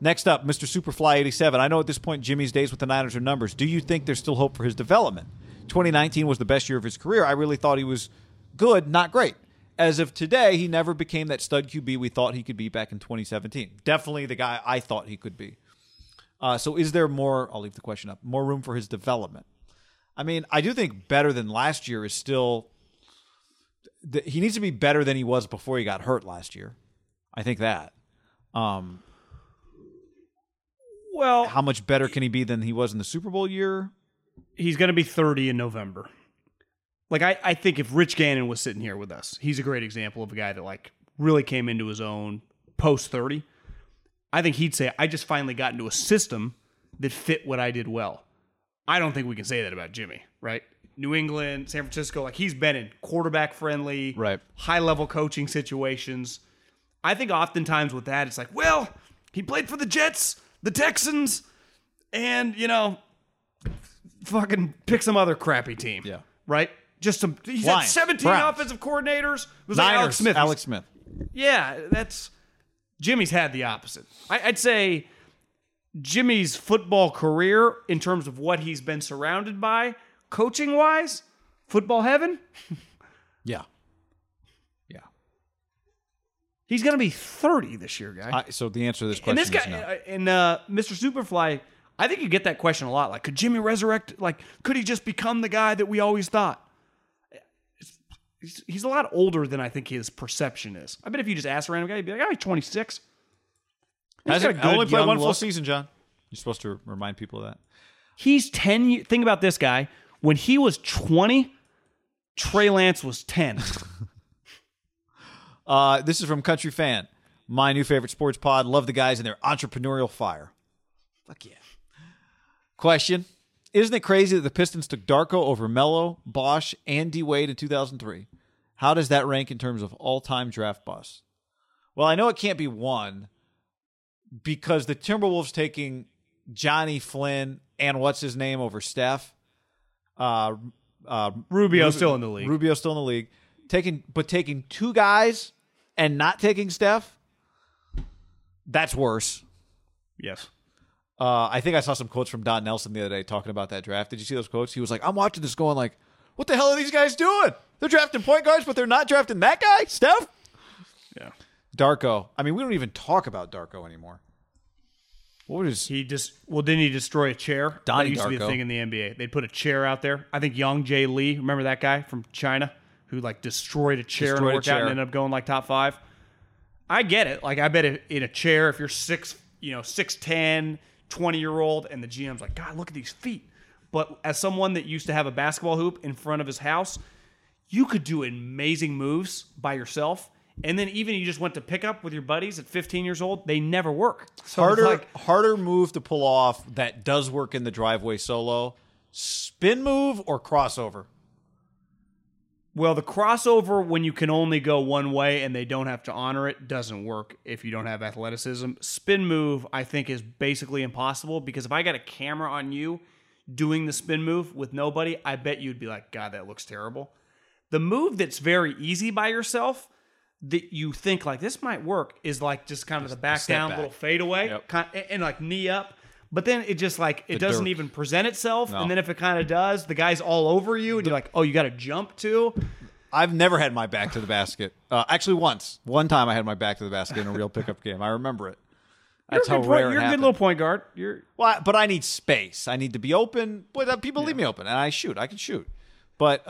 Next up, Mr. Superfly87. I know at this point Jimmy's days with the Niners are numbers. Do you think there's still hope for his development? 2019 was the best year of his career. I really thought he was good, not great. As of today, he never became that stud QB we thought he could be back in 2017. Definitely the guy I thought he could be. So is there more, I'll leave the question up, more room for his development? I mean, I do think better than last year is still, he needs to be better than he was before he got hurt last year. I think that. Well, how much better can he be than he was in the Super Bowl year? He's going to be 30 in November. Like, I think if Rich Gannon was sitting here with us, he's a great example of a guy that, like, really came into his own post-30. I think he'd say, I just finally got into a system that fit what I did well. I don't think we can say that about Jimmy, right? New England, San Francisco, like, he's been in quarterback-friendly, right, high-level coaching situations. I think oftentimes with that, it's like, well, he played for the Jets, the Texans, and, you know, fucking pick some other crappy team, yeah, right? Just some. He's had 17 Browns. Offensive coordinators. It was Niners, like Alex Smith. Alex Smith. Yeah, that's Jimmy's had the opposite. I'd say Jimmy's football career, in terms of what he's been surrounded by, coaching wise, football heaven. Yeah, yeah. He's going to be 30 this year, guy. So the answer to this question is no. And Mr. Superfly, I think you get that question a lot. Like, could Jimmy resurrect? Like, could he just become the guy that we always thought? He's a lot older than I think his perception is. I bet if you just ask a random guy, he'd be like, oh, he's 26. He's got a good, only played one full season, John. You're supposed to remind people of that. He's 10. Think about this guy. When he was 20, Trey Lance was 10. This is from Country Fan. My new favorite sports pod. Love the guys and their entrepreneurial fire. Fuck yeah. Question. Isn't it crazy that the Pistons took Darko over Melo, Bosch, and D. Wade in 2003? How does that rank in terms of all-time draft busts? Well, I know it can't be one because the Timberwolves taking Johnny Flynn and what's-his-name over Steph. Rubio's still in the league. Rubio's still in the league. Taking two guys and not taking Steph? That's worse. Yes. I think I saw some quotes from Don Nelson the other day talking about that draft. Did you see those quotes? He was like, I'm watching this going like, what the hell are these guys doing? They're drafting point guards, but they're not drafting that guy, Steph? Yeah. Darko. I mean, we don't even talk about Darko anymore. What is he just? Well, didn't he destroy a chair? Donnie Darko. That used to be a thing in the NBA. They'd put a chair out there. I think Yang Jae Lee, remember that guy from China who like destroyed a chair in a workout and ended up going like top five? I get it. Like I bet in a chair, if you're 6'10", 20-year-old, and the GM's like, God, look at these feet. But as someone that used to have a basketball hoop in front of his house, you could do amazing moves by yourself. And then even you just went to pick up with your buddies at 15 years old, they never work. So harder move to pull off that does work in the driveway solo, spin move or crossover? Well, the crossover when you can only go one way and they don't have to honor it doesn't work if you don't have athleticism. Spin move, I think, is basically impossible because if I got a camera on you doing the spin move with nobody, I bet you'd be like, God, that looks terrible. The move that's very easy by yourself that you think like this might work is like just kind of the back down little fadeaway and like knee up. But then it just like, it doesn't even present itself. No. And then if it kind of does, the guy's all over you and you're like, oh, you got to jump too. I've never had my back to the basket. Actually, one time I had my back to the basket in a real pickup game. I remember it. That's how rare it happened. You're a good little point guard. But I need space. I need to be open. But people leave me open and I shoot. I can shoot. But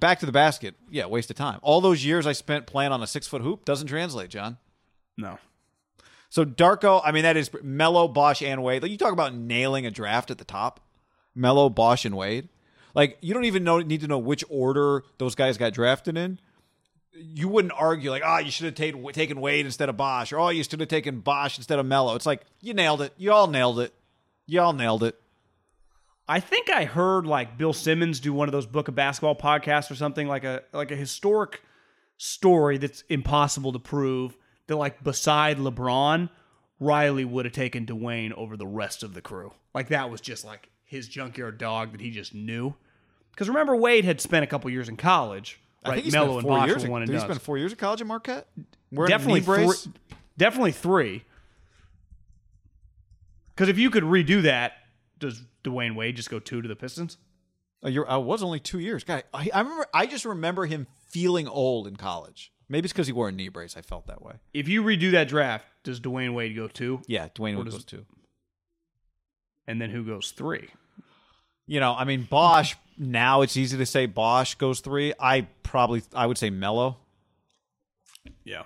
back to the basket, yeah, waste of time. All those years I spent playing on a 6-foot hoop doesn't translate, John. No. So Darko, I mean, that is Melo, Bosch, and Wade. Like, you talk about nailing a draft at the top. Melo, Bosch, and Wade. Like, you don't even need to know which order those guys got drafted in. You wouldn't argue, like, you should have taken Wade instead of Bosch, or, you should have taken Bosch instead of Melo. It's like, you nailed it. You all nailed it. I think I heard, like, Bill Simmons do one of those Book of Basketball podcasts or something, like a historic story that's impossible to prove. That, like, beside LeBron Riley would have taken Dwayne over the rest of the crew. Like, that was just like his junkyard dog that he just knew. Because remember, Wade had spent a couple years in college, right? I think he Mello and Bosch were one and done. Did he spend 4 years at college at Marquette? Definitely three. Because if you could redo that, does Dwayne Wade just go two to the Pistons? I was only 2 years. God, I remember. I just remember him feeling old in college. Maybe it's because he wore a knee brace. I felt that way. If you redo that draft, does Dwayne Wade go two? Yeah, Dwayne Wade goes two. And then who goes three? You know, I mean, Bosch. Now it's easy to say Bosch goes three. I would say Mello. Yeah.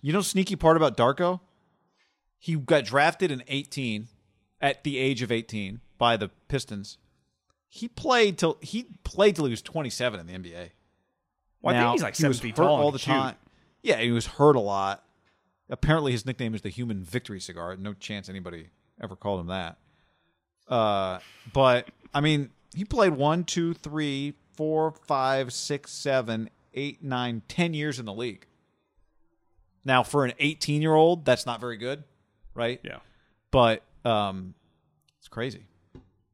You know, sneaky part about Darko? He got drafted in 18, at the age of 18, by the Pistons. He played till he was 27 in the NBA. Well, now, I think he's like 7 feet tall all the time. Yeah, he was hurt a lot. Apparently, his nickname is the Human Victory Cigar. No chance anybody ever called him that. But I mean, he played 1, 2, 3, 4, 5, 6, 7, 8, 9, 10 years in the league. Now, for an 18-year-old, that's not very good, right? Yeah. But it's crazy.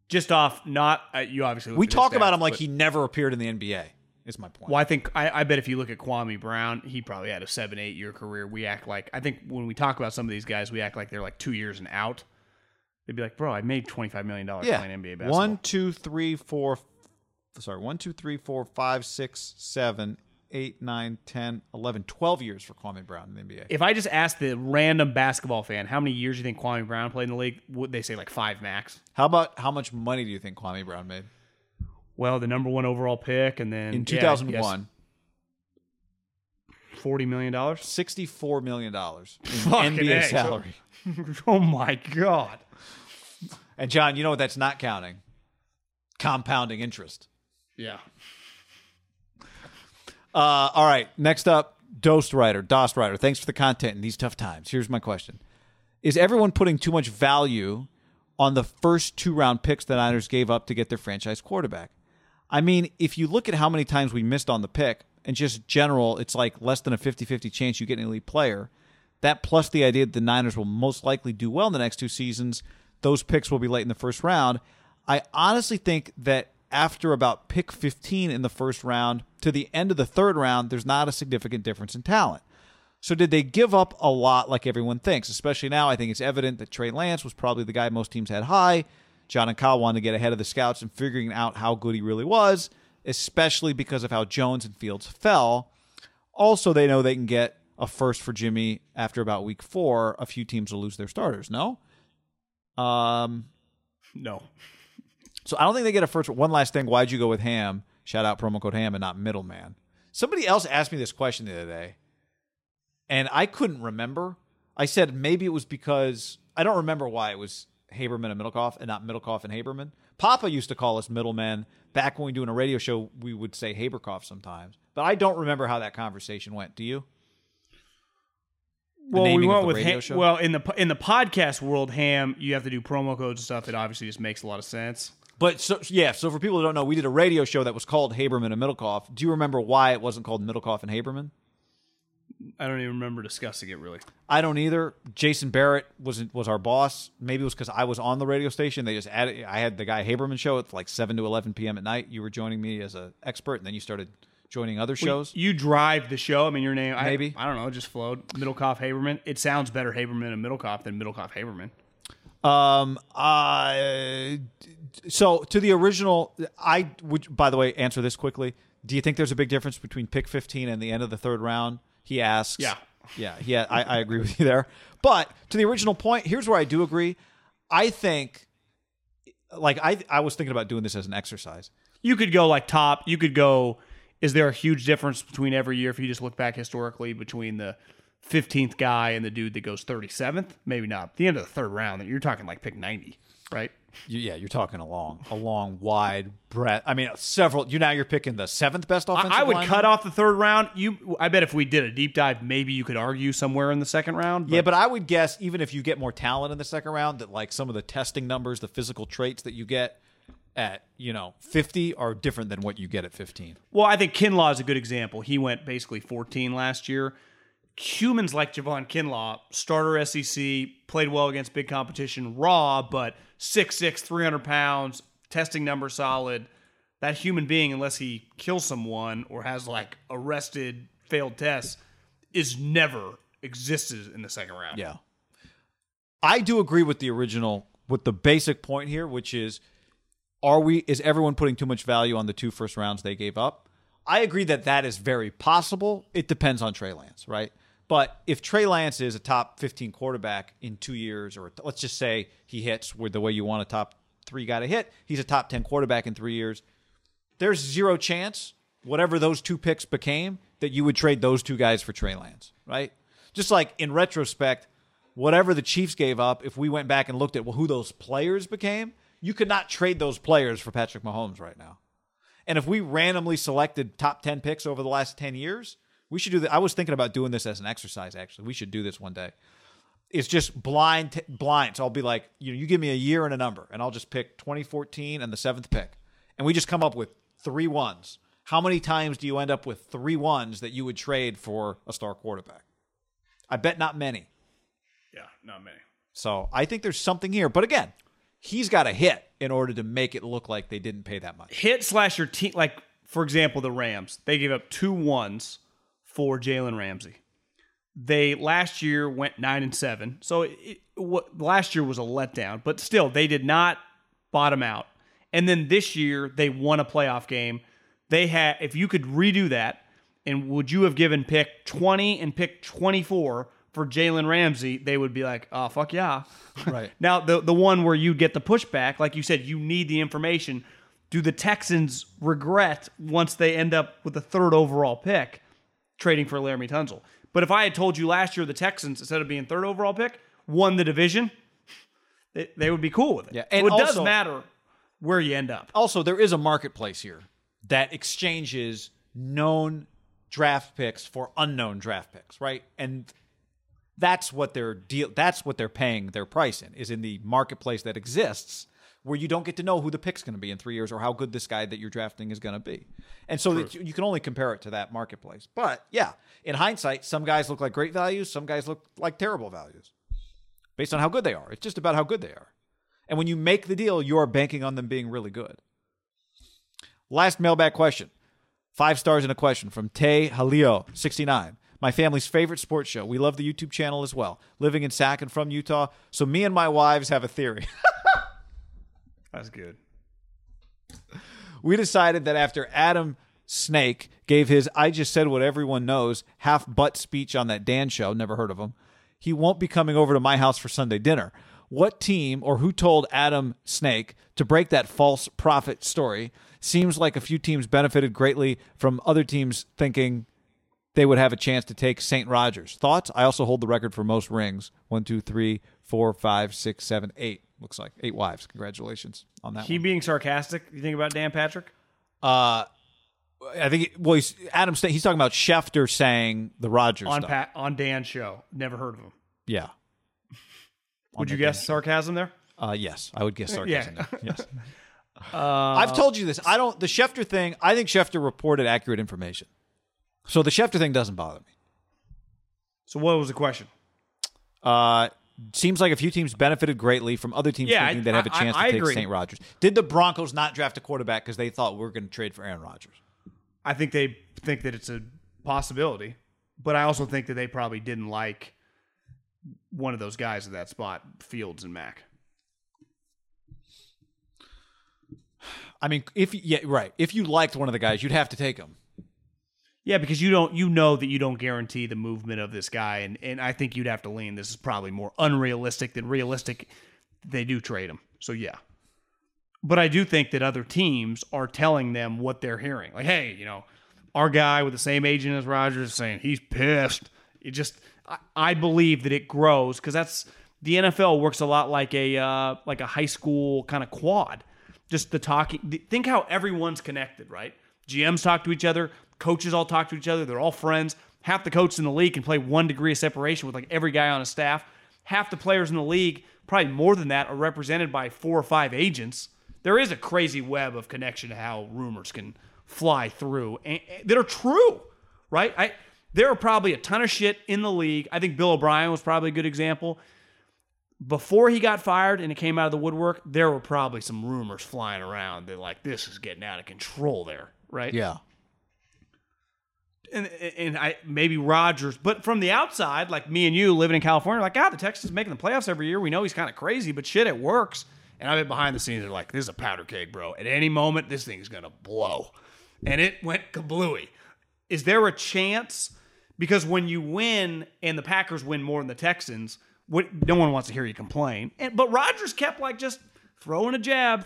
Just off, not you obviously. We talk about him like he never appeared in the NBA. Is my point. Well, I think I bet if you look at Kwame Brown, he probably had a 7-8 year career. We act like, I think when we talk about some of these guys, we act like they're like 2 years and out. They'd be like, bro, I made $25 million playing NBA basketball. 1, 2, 3, 4, 5, 6, 7, 8, 9, 10, 11, 12 years for Kwame Brown in the NBA. If I just asked the random basketball fan, how many years do you think Kwame Brown played in the league? Would they say like five max? How about how much money do you think Kwame Brown made? Well, the number one overall pick, and then in 2001, $40 million, $64 million in NBA salary. Oh my God! And John, you know what? That's not counting compounding interest. Yeah. All right. Next up, Dost Rider. Thanks for the content in these tough times. Here's my question: is everyone putting too much value on the first 2 round picks the Niners gave up to get their franchise quarterback? I mean, if you look at how many times we missed on the pick, and just general, it's like less than a 50-50 chance you get an elite player. That plus the idea that the Niners will most likely do well in the next 2 seasons. Those picks will be late in the first round. I honestly think that after about pick 15 in the first round to the end of the third round, there's not a significant difference in talent. So did they give up a lot like everyone thinks? Especially now, I think it's evident that Trey Lance was probably the guy most teams had high. John and Kyle wanted to get ahead of the scouts and figuring out how good he really was, especially because of how Jones and Fields fell. Also, they know they can get a first for Jimmy after about week 4. A few teams will lose their starters. No? No. So I don't think they get a first. One last thing. Why'd you go with Ham? Shout out promo code Ham and not Middleman. Somebody else asked me this question the other day, and I couldn't remember. I said maybe it was because I don't remember why it was Haberman and Middlecoff and not Middlecoff and Haberman. Papa used to call us middlemen. Back when we were doing a radio show, we would say Habercoff sometimes. But I don't remember how that conversation went. Do you? Well, we went with Ham. Well, in the podcast world, Ham, you have to do promo codes and stuff. It obviously just makes a lot of sense. But so for people who don't know, we did a radio show that was called Haberman and Middlecoff. Do you remember why it wasn't called Middlecoff and Haberman? I don't even remember discussing it, really. I don't either. Jason Barrett was our boss. Maybe it was because I was on the radio station. They just added. I had the guy Haberman show at like 7 to 11 p.m. at night. You were joining me as an expert, and then you started joining other shows. Well, you drive the show. I mean, your name, maybe. I don't know, it just flowed. Middlecoff, Haberman. It sounds better Haberman and Middlecoff than Middlecoff, Haberman. So to the original, I would, by the way, answer this quickly. Do you think there's a big difference between pick 15 and the end of the third round? He asks. Yeah. I agree with you there. But to the original point, here's where I do agree. I think, like, I was thinking about doing this as an exercise. You could go like top. You could go, is there a huge difference between every year if you just look back historically between the 15th guy and the dude that goes 37th? Maybe not. At the end of the third round, you're talking like pick 90, right? Yeah, you're talking a long, wide breadth. I mean, several. You're picking the 7th best offensive lineman. I would cut off the third round. I bet if we did a deep dive, maybe you could argue somewhere in the second round. But. Yeah, but I would guess even if you get more talent in the second round, that like some of the testing numbers, the physical traits that you get at 50 are different than what you get at 15. Well, I think Kinlaw is a good example. He went basically 14 last year. humans like Javon Kinlaw, starter SEC, played well against big competition, raw, but 6'6", 300 pounds, testing number solid. That human being, unless he kills someone or has like arrested, failed tests, is never existed in the second round. Yeah. I do agree with the original, with the basic point here, which is, is everyone putting too much value on the 2 first rounds they gave up? I agree that that is very possible. It depends on Trey Lance, right? But if Trey Lance is a top 15 quarterback in 2 years, or let's just say he hits with the way you want a top 3 guy to hit, he's a top 10 quarterback in 3 years. There's zero chance, whatever those 2 picks became, that you would trade those 2 guys for Trey Lance, right? Just like in retrospect, whatever the Chiefs gave up, if we went back and looked at who those players became, you could not trade those players for Patrick Mahomes right now. And if we randomly selected top 10 picks over the last 10 years, we should do that. I was thinking about doing this as an exercise, actually. We should do this one day. It's just blind. So I'll be like, you give me a year and a number, and I'll just pick 2014 and the 7th pick. And we just come up with 3 ones. How many times do you end up with 3 ones that you would trade for a star quarterback? I bet not many. Yeah, not many. So I think there's something here. But again, he's got to hit in order to make it look like they didn't pay that much. Hit slash your team. Like, for example, the Rams. They gave up 2 ones for Jalen Ramsey. They last year went 9-7. So last year was a letdown. But still, they did not bottom out. And then this year, they won a playoff game. They had, if you could redo that, and would you have given pick 20 and pick 24 for Jalen Ramsey, they would be like, oh, fuck yeah. Right. Now, the one where you get the pushback, like you said, you need the information. Do the Texans regret once they end up with the 3rd overall pick trading for Laramie Tunsil? But if I had told you last year the Texans, instead of being 3rd overall pick, won the division, they would be cool with it. Yeah, and so it also does matter where you end up. Also, there is a marketplace here that exchanges known draft picks for unknown draft picks, right? And that's what they're paying their price in, is in the marketplace that exists where you don't get to know who the pick's going to be in 3 years or how good this guy that you're drafting is going to be. And so you can only compare it to that marketplace. But yeah, in hindsight, some guys look like great values. Some guys look like terrible values based on how good they are. It's just about how good they are. And when you make the deal, you are banking on them being really good. Last mailbag question. 5 stars in a question from Tay Halio, 69. My family's favorite sports show. We love the YouTube channel as well. Living in Sac and from Utah. So me and my wives have a theory. That's good. We decided that after Adam Snake gave his I just said what everyone knows half butt speech on that Dan show, never heard of him, he won't be coming over to my house for Sunday dinner. What team or who told Adam Snake to break that false prophet story? Seems like a few teams benefited greatly from other teams thinking they would have a chance to take St. Rodgers. Thoughts? I also hold the record for most rings. 1, 2, 3, 4, 5, 6, 7, 8. Looks like 8 wives. Congratulations on that. He one. Being sarcastic, you think about Dan Patrick? I think, he's talking about Schefter saying the Rodgers on stuff. On Dan's show. Never heard of him. Yeah. Would you guess sarcasm there? Yes, I would guess sarcasm there. Yes. I've told you this. The Schefter thing, I think Schefter reported accurate information. So the Schefter thing doesn't bother me. So what was the question? Seems like a few teams benefited greatly from other teams thinking they'd have a chance to take St. Rodgers. Did the Broncos not draft a quarterback because they thought we were going to trade for Aaron Rodgers? I think they think that it's a possibility, but I also think that they probably didn't like one of those guys in that spot, Fields and Mack. I mean, if you liked one of the guys, you'd have to take him. Yeah, because you know that you don't guarantee the movement of this guy, and I think you'd have to lean. This is probably more unrealistic than realistic. They do trade him, so yeah. But I do think that other teams are telling them what they're hearing. Like, hey, our guy with the same agent as Rodgers is saying he's pissed. It just, I believe that it grows because that's the NFL works a lot like a high school kind of quad. Just the talking. Think how everyone's connected, right? GMs talk to each other. Coaches all talk to each other. They're all friends. Half the coaches in the league can play 1 degree of separation with like every guy on his staff. Half the players in the league, probably more than that, are represented by 4 or 5 agents. There is a crazy web of connection to how rumors can fly through and that are true, right? I there are probably a ton of shit in the league. I think Bill O'Brien was probably a good example. Before he got fired and it came out of the woodwork, there were probably some rumors flying around that, like, this is getting out of control there, right? Yeah. And I maybe Rodgers, but from the outside, like me and you living in California, like, God, the Texans making the playoffs every year. We know he's kind of crazy, but shit, it works. And I bet behind the scenes, they're like, this is a powder keg, bro. At any moment, this thing's going to blow. And it went kablooey. Is there a chance? Because when you win and the Packers win more than the Texans, no one wants to hear you complain. But Rodgers kept like just throwing a jab.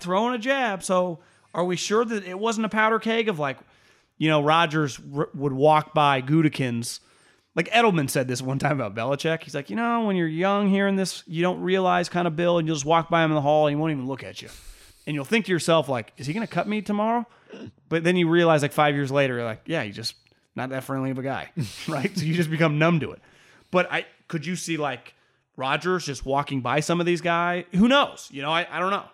So are we sure that it wasn't a powder keg of like, you know, Rodgers would walk by Gudikins? Like Edelman said this one time about Belichick. He's like, you know, when you're young hearing this, you don't realize kind of Bill, and you'll just walk by him in the hall and he won't even look at you. And you'll think to yourself, like, is he going to cut me tomorrow? But then you realize like 5 years later, you're like, yeah, he's just not that friendly of a guy, right? So you just become numb to it. But could you see like Rodgers just walking by some of these guys? Who knows? You know, I don't know.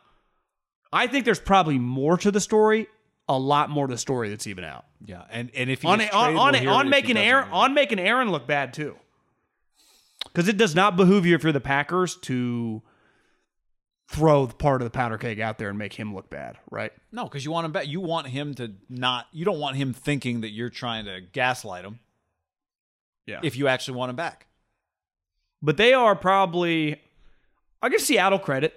I think there's probably more to the story, a lot more to the story that's even out. Yeah, and if making Aaron look bad too, because it does not behoove you if you're the Packers to throw part of the powder keg out there and make him look bad, right? No, because you want him back. You want him to not. You don't want him thinking that you're trying to gaslight him. Yeah, if you actually want him back. But they are probably. I give Seattle credit.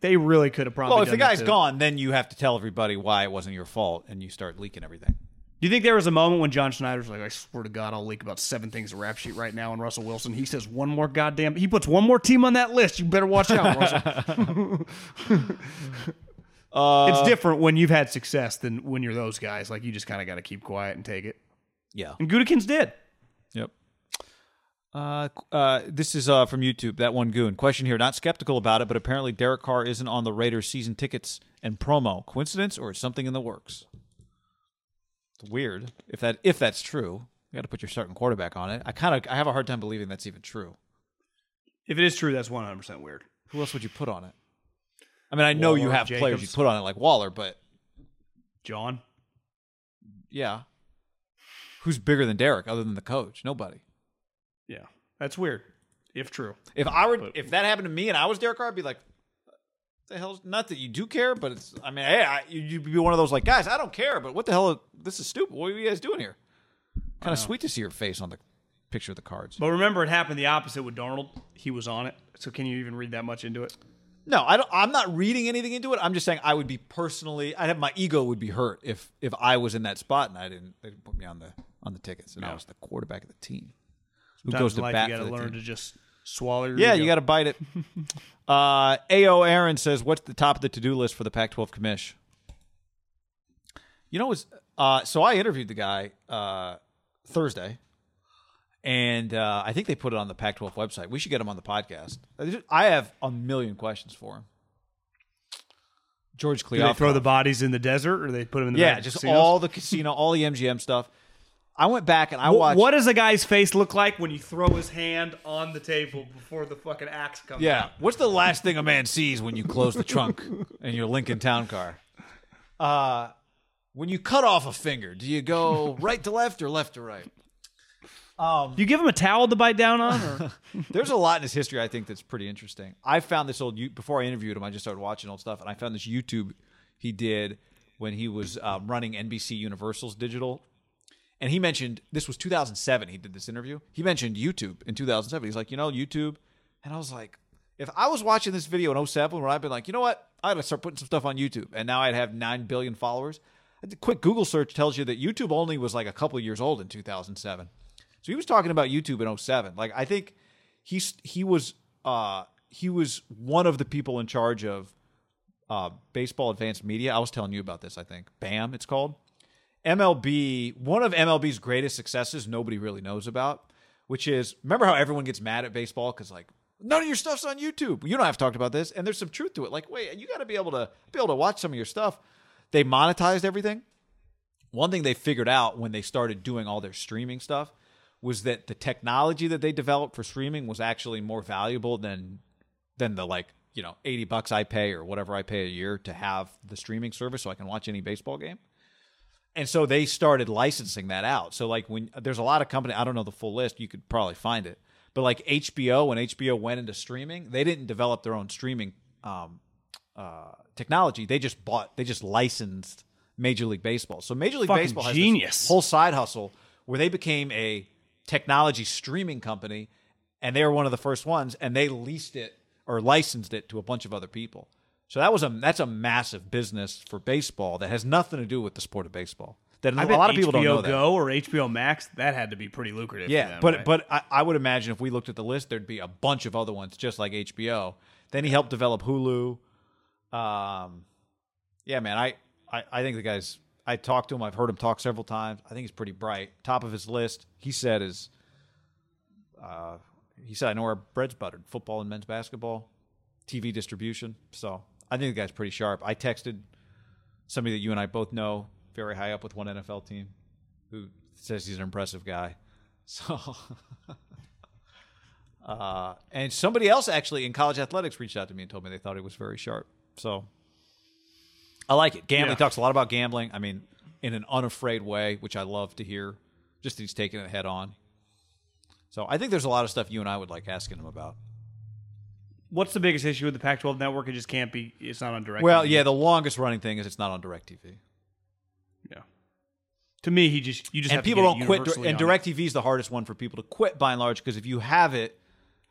They really could have probably. Well, if the guy's gone, then you have to tell everybody why it wasn't your fault, and you start leaking everything. Do you think there was a moment when John Schneider's like, I swear to God, I'll leak about 7 things a rap sheet right now, and Russell Wilson, he says he puts one more team on that list. You better watch out, Russell. It's different when you've had success than when you're those guys. Like, you just kind of got to keep quiet and take it. Yeah. And Gudikins did. Yep. This is from YouTube, that one goon. Question here, not skeptical about it, but apparently Derek Carr isn't on the Raiders season tickets and promo. Coincidence or something in the works? It's weird. If that's true, you got to put your starting quarterback on it. I have a hard time believing that's even true. If it is true, that's 100% weird. Who else would you put on it? I mean, I know Waller, you have Jacobs. Players you put on it like Waller, but John? Yeah. Who's bigger than Derek other than the coach? Nobody. Yeah, that's weird. If true, if that happened to me and I was Derek Carr, I'd be like, what "The hell!" Not that you do care, but it's. I mean, hey, you'd be one of those like, guys, I don't care, but what the hell? This is stupid. What are you guys doing here? Kind of sweet to see your face on the picture of the cards. But remember, it happened the opposite with Darnold. He was on it. So can you even read that much into it? No, I don't. I'm not reading anything into it. I'm just saying I would be personally. My ego would be hurt if I was in that spot and they didn't put me on the tickets and I was the quarterback of the team. Who goes to bat? You got to learn to just swallow your ego. You got to bite it. A.O. Aaron says, what's the top of the to-do list for the Pac-12 commish? You know, so I interviewed the guy Thursday, and I think they put it on the Pac-12 website. We should get him on the podcast. I have a million questions for him. George Kleofkoff. Do they throw the bodies in the desert, or they put them in the just all the casino, all the MGM stuff. I went back and I watched. What does a guy's face look like when you throw his hand on the table before the fucking axe comes out? What's the last thing a man sees when you close the trunk in your Lincoln Town Car? When you cut off a finger, do you go right to left or left to right? Do you give him a towel to bite down on? Or? There's a lot in his history I think that's pretty interesting. I found this before I interviewed him, I just started watching old stuff, and I found this YouTube he did when he was running NBC Universal's digital. And he mentioned, this was 2007 he did this interview. He mentioned YouTube in 2007. He's like, you know, YouTube. And I was like, if I was watching this video in 2007 where I'd been like, you know what? I gotta start putting some stuff on YouTube. And now I'd have 9 billion followers. A quick Google search tells you that YouTube only was like a couple of years old in 2007. So he was talking about YouTube in 2007. Like, I think he was one of the people in charge of baseball advanced media. I was telling you about this, I think. BAM, it's called. MLB, one of MLB's greatest successes nobody really knows about, which is, remember how everyone gets mad at baseball because like, none of your stuff's on YouTube. You don't have to talk about this. And there's some truth to it. Like, wait, you got to be able to watch some of your stuff. They monetized everything. One thing they figured out when they started doing all their streaming stuff was that the technology that they developed for streaming was actually more valuable than the like, you know, $80 I pay or whatever I pay a year to have the streaming service so I can watch any baseball game. And so they started licensing that out. So like when there's a lot of company, I don't know the full list, you could probably find it. But like HBO, when HBO went into streaming, they didn't develop their own streaming technology. They just licensed Major League Baseball. So Major League Baseball has this whole side hustle where they became a technology streaming company, and they were one of the first ones, and they leased it or licensed it to a bunch of other people. So that's a massive business for baseball that has nothing to do with the sport of baseball. That I bet a lot of people don't know that. HBO Go or HBO Max, that had to be pretty lucrative. Yeah, for them, but right? But I would imagine if we looked at the list, there'd be a bunch of other ones just like HBO. Then he helped develop Hulu. Yeah, man, I think the guy's. I talked to him. I've heard him talk several times. I think he's pretty bright. Top of his list, he said is. He said, "I know our bread's buttered: football and men's basketball, TV distribution." So. I think the guy's pretty sharp. I texted somebody that you and I both know, very high up with one NFL team, who says he's an impressive guy. So, and somebody else actually in college athletics reached out to me and told me they thought he was very sharp. So, I like it. Gambling talks a lot about gambling. I mean, in an unafraid way, which I love to hear. Just that he's taking it head on. So, I think there's a lot of stuff you and I would like asking him about. What's the biggest issue with the Pac-12 network? It just can't be. It's not on DirecTV. Well, yeah, the longest running thing is it's not on DirecTV. Yeah. To me, you just have to get it universally on. And people don't quit. And DirecTV is the hardest one for people to quit by and large because if you have it,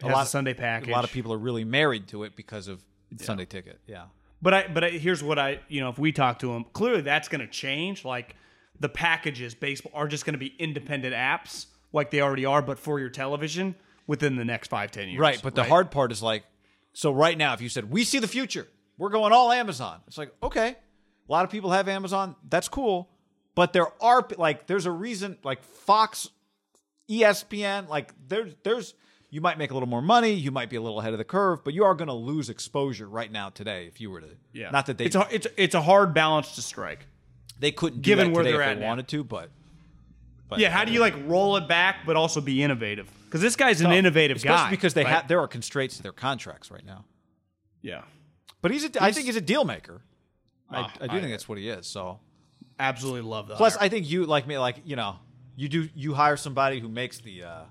a lot of people are really married to it because of Sunday Ticket. Yeah. But here's what if we talk to them, clearly that's going to change. Like the packages, baseball are just going to be independent apps, like they already are, but for your television within the next 5-10 years. Right. But the hard part is like. So right now, if you said, we see the future, we're going all Amazon. It's like, okay, a lot of people have Amazon. That's cool. But there are, like, there's a reason, like Fox, ESPN, like there's, you might make a little more money. You might be a little ahead of the curve, but you are going to lose exposure right now today if you were to. Yeah. Not that they. It's a hard balance to strike. They couldn't do that today if they wanted to, but. Yeah, how do you, like, roll it back but also be innovative? Because this guy's an innovative guy. Especially because there are constraints to their contracts right now. Yeah. But I think he's a deal maker. I think that's what he is. So absolutely love that. Plus, I think you, like me, like, you know, you hire somebody who makes the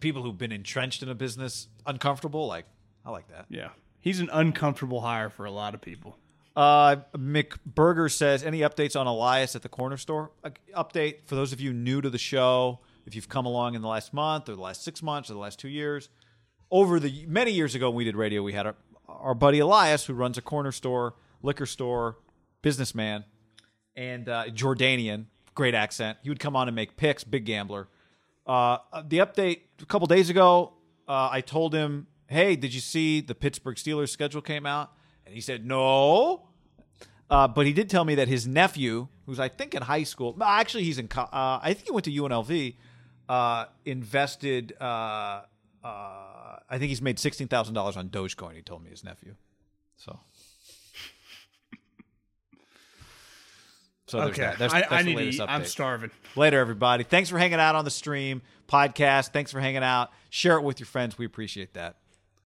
people who've been entrenched in a business uncomfortable. Like, I like that. Yeah. He's an uncomfortable hire for a lot of people. McBurger says, any updates on Elias at the corner store? Update for those of you new to the show. If you've come along in the last month or the last 6 months or the last 2 years, over the many years ago when we did radio, we had our buddy Elias, who runs a corner store, liquor store, businessman, and Jordanian, great accent. He would come on and make picks, big gambler. The update a couple days ago, I told him, hey, did you see the Pittsburgh Steelers schedule came out? And he said, no. But he did tell me that his nephew, who's I think in high school, actually he's in I think he went to UNLV, invested, I think he's made $16,000 on Dogecoin, he told me, his nephew. So there's that. That's the latest update. I'm starving. Later, everybody. Thanks for hanging out on the stream, podcast. Thanks for hanging out. Share it with your friends. We appreciate that.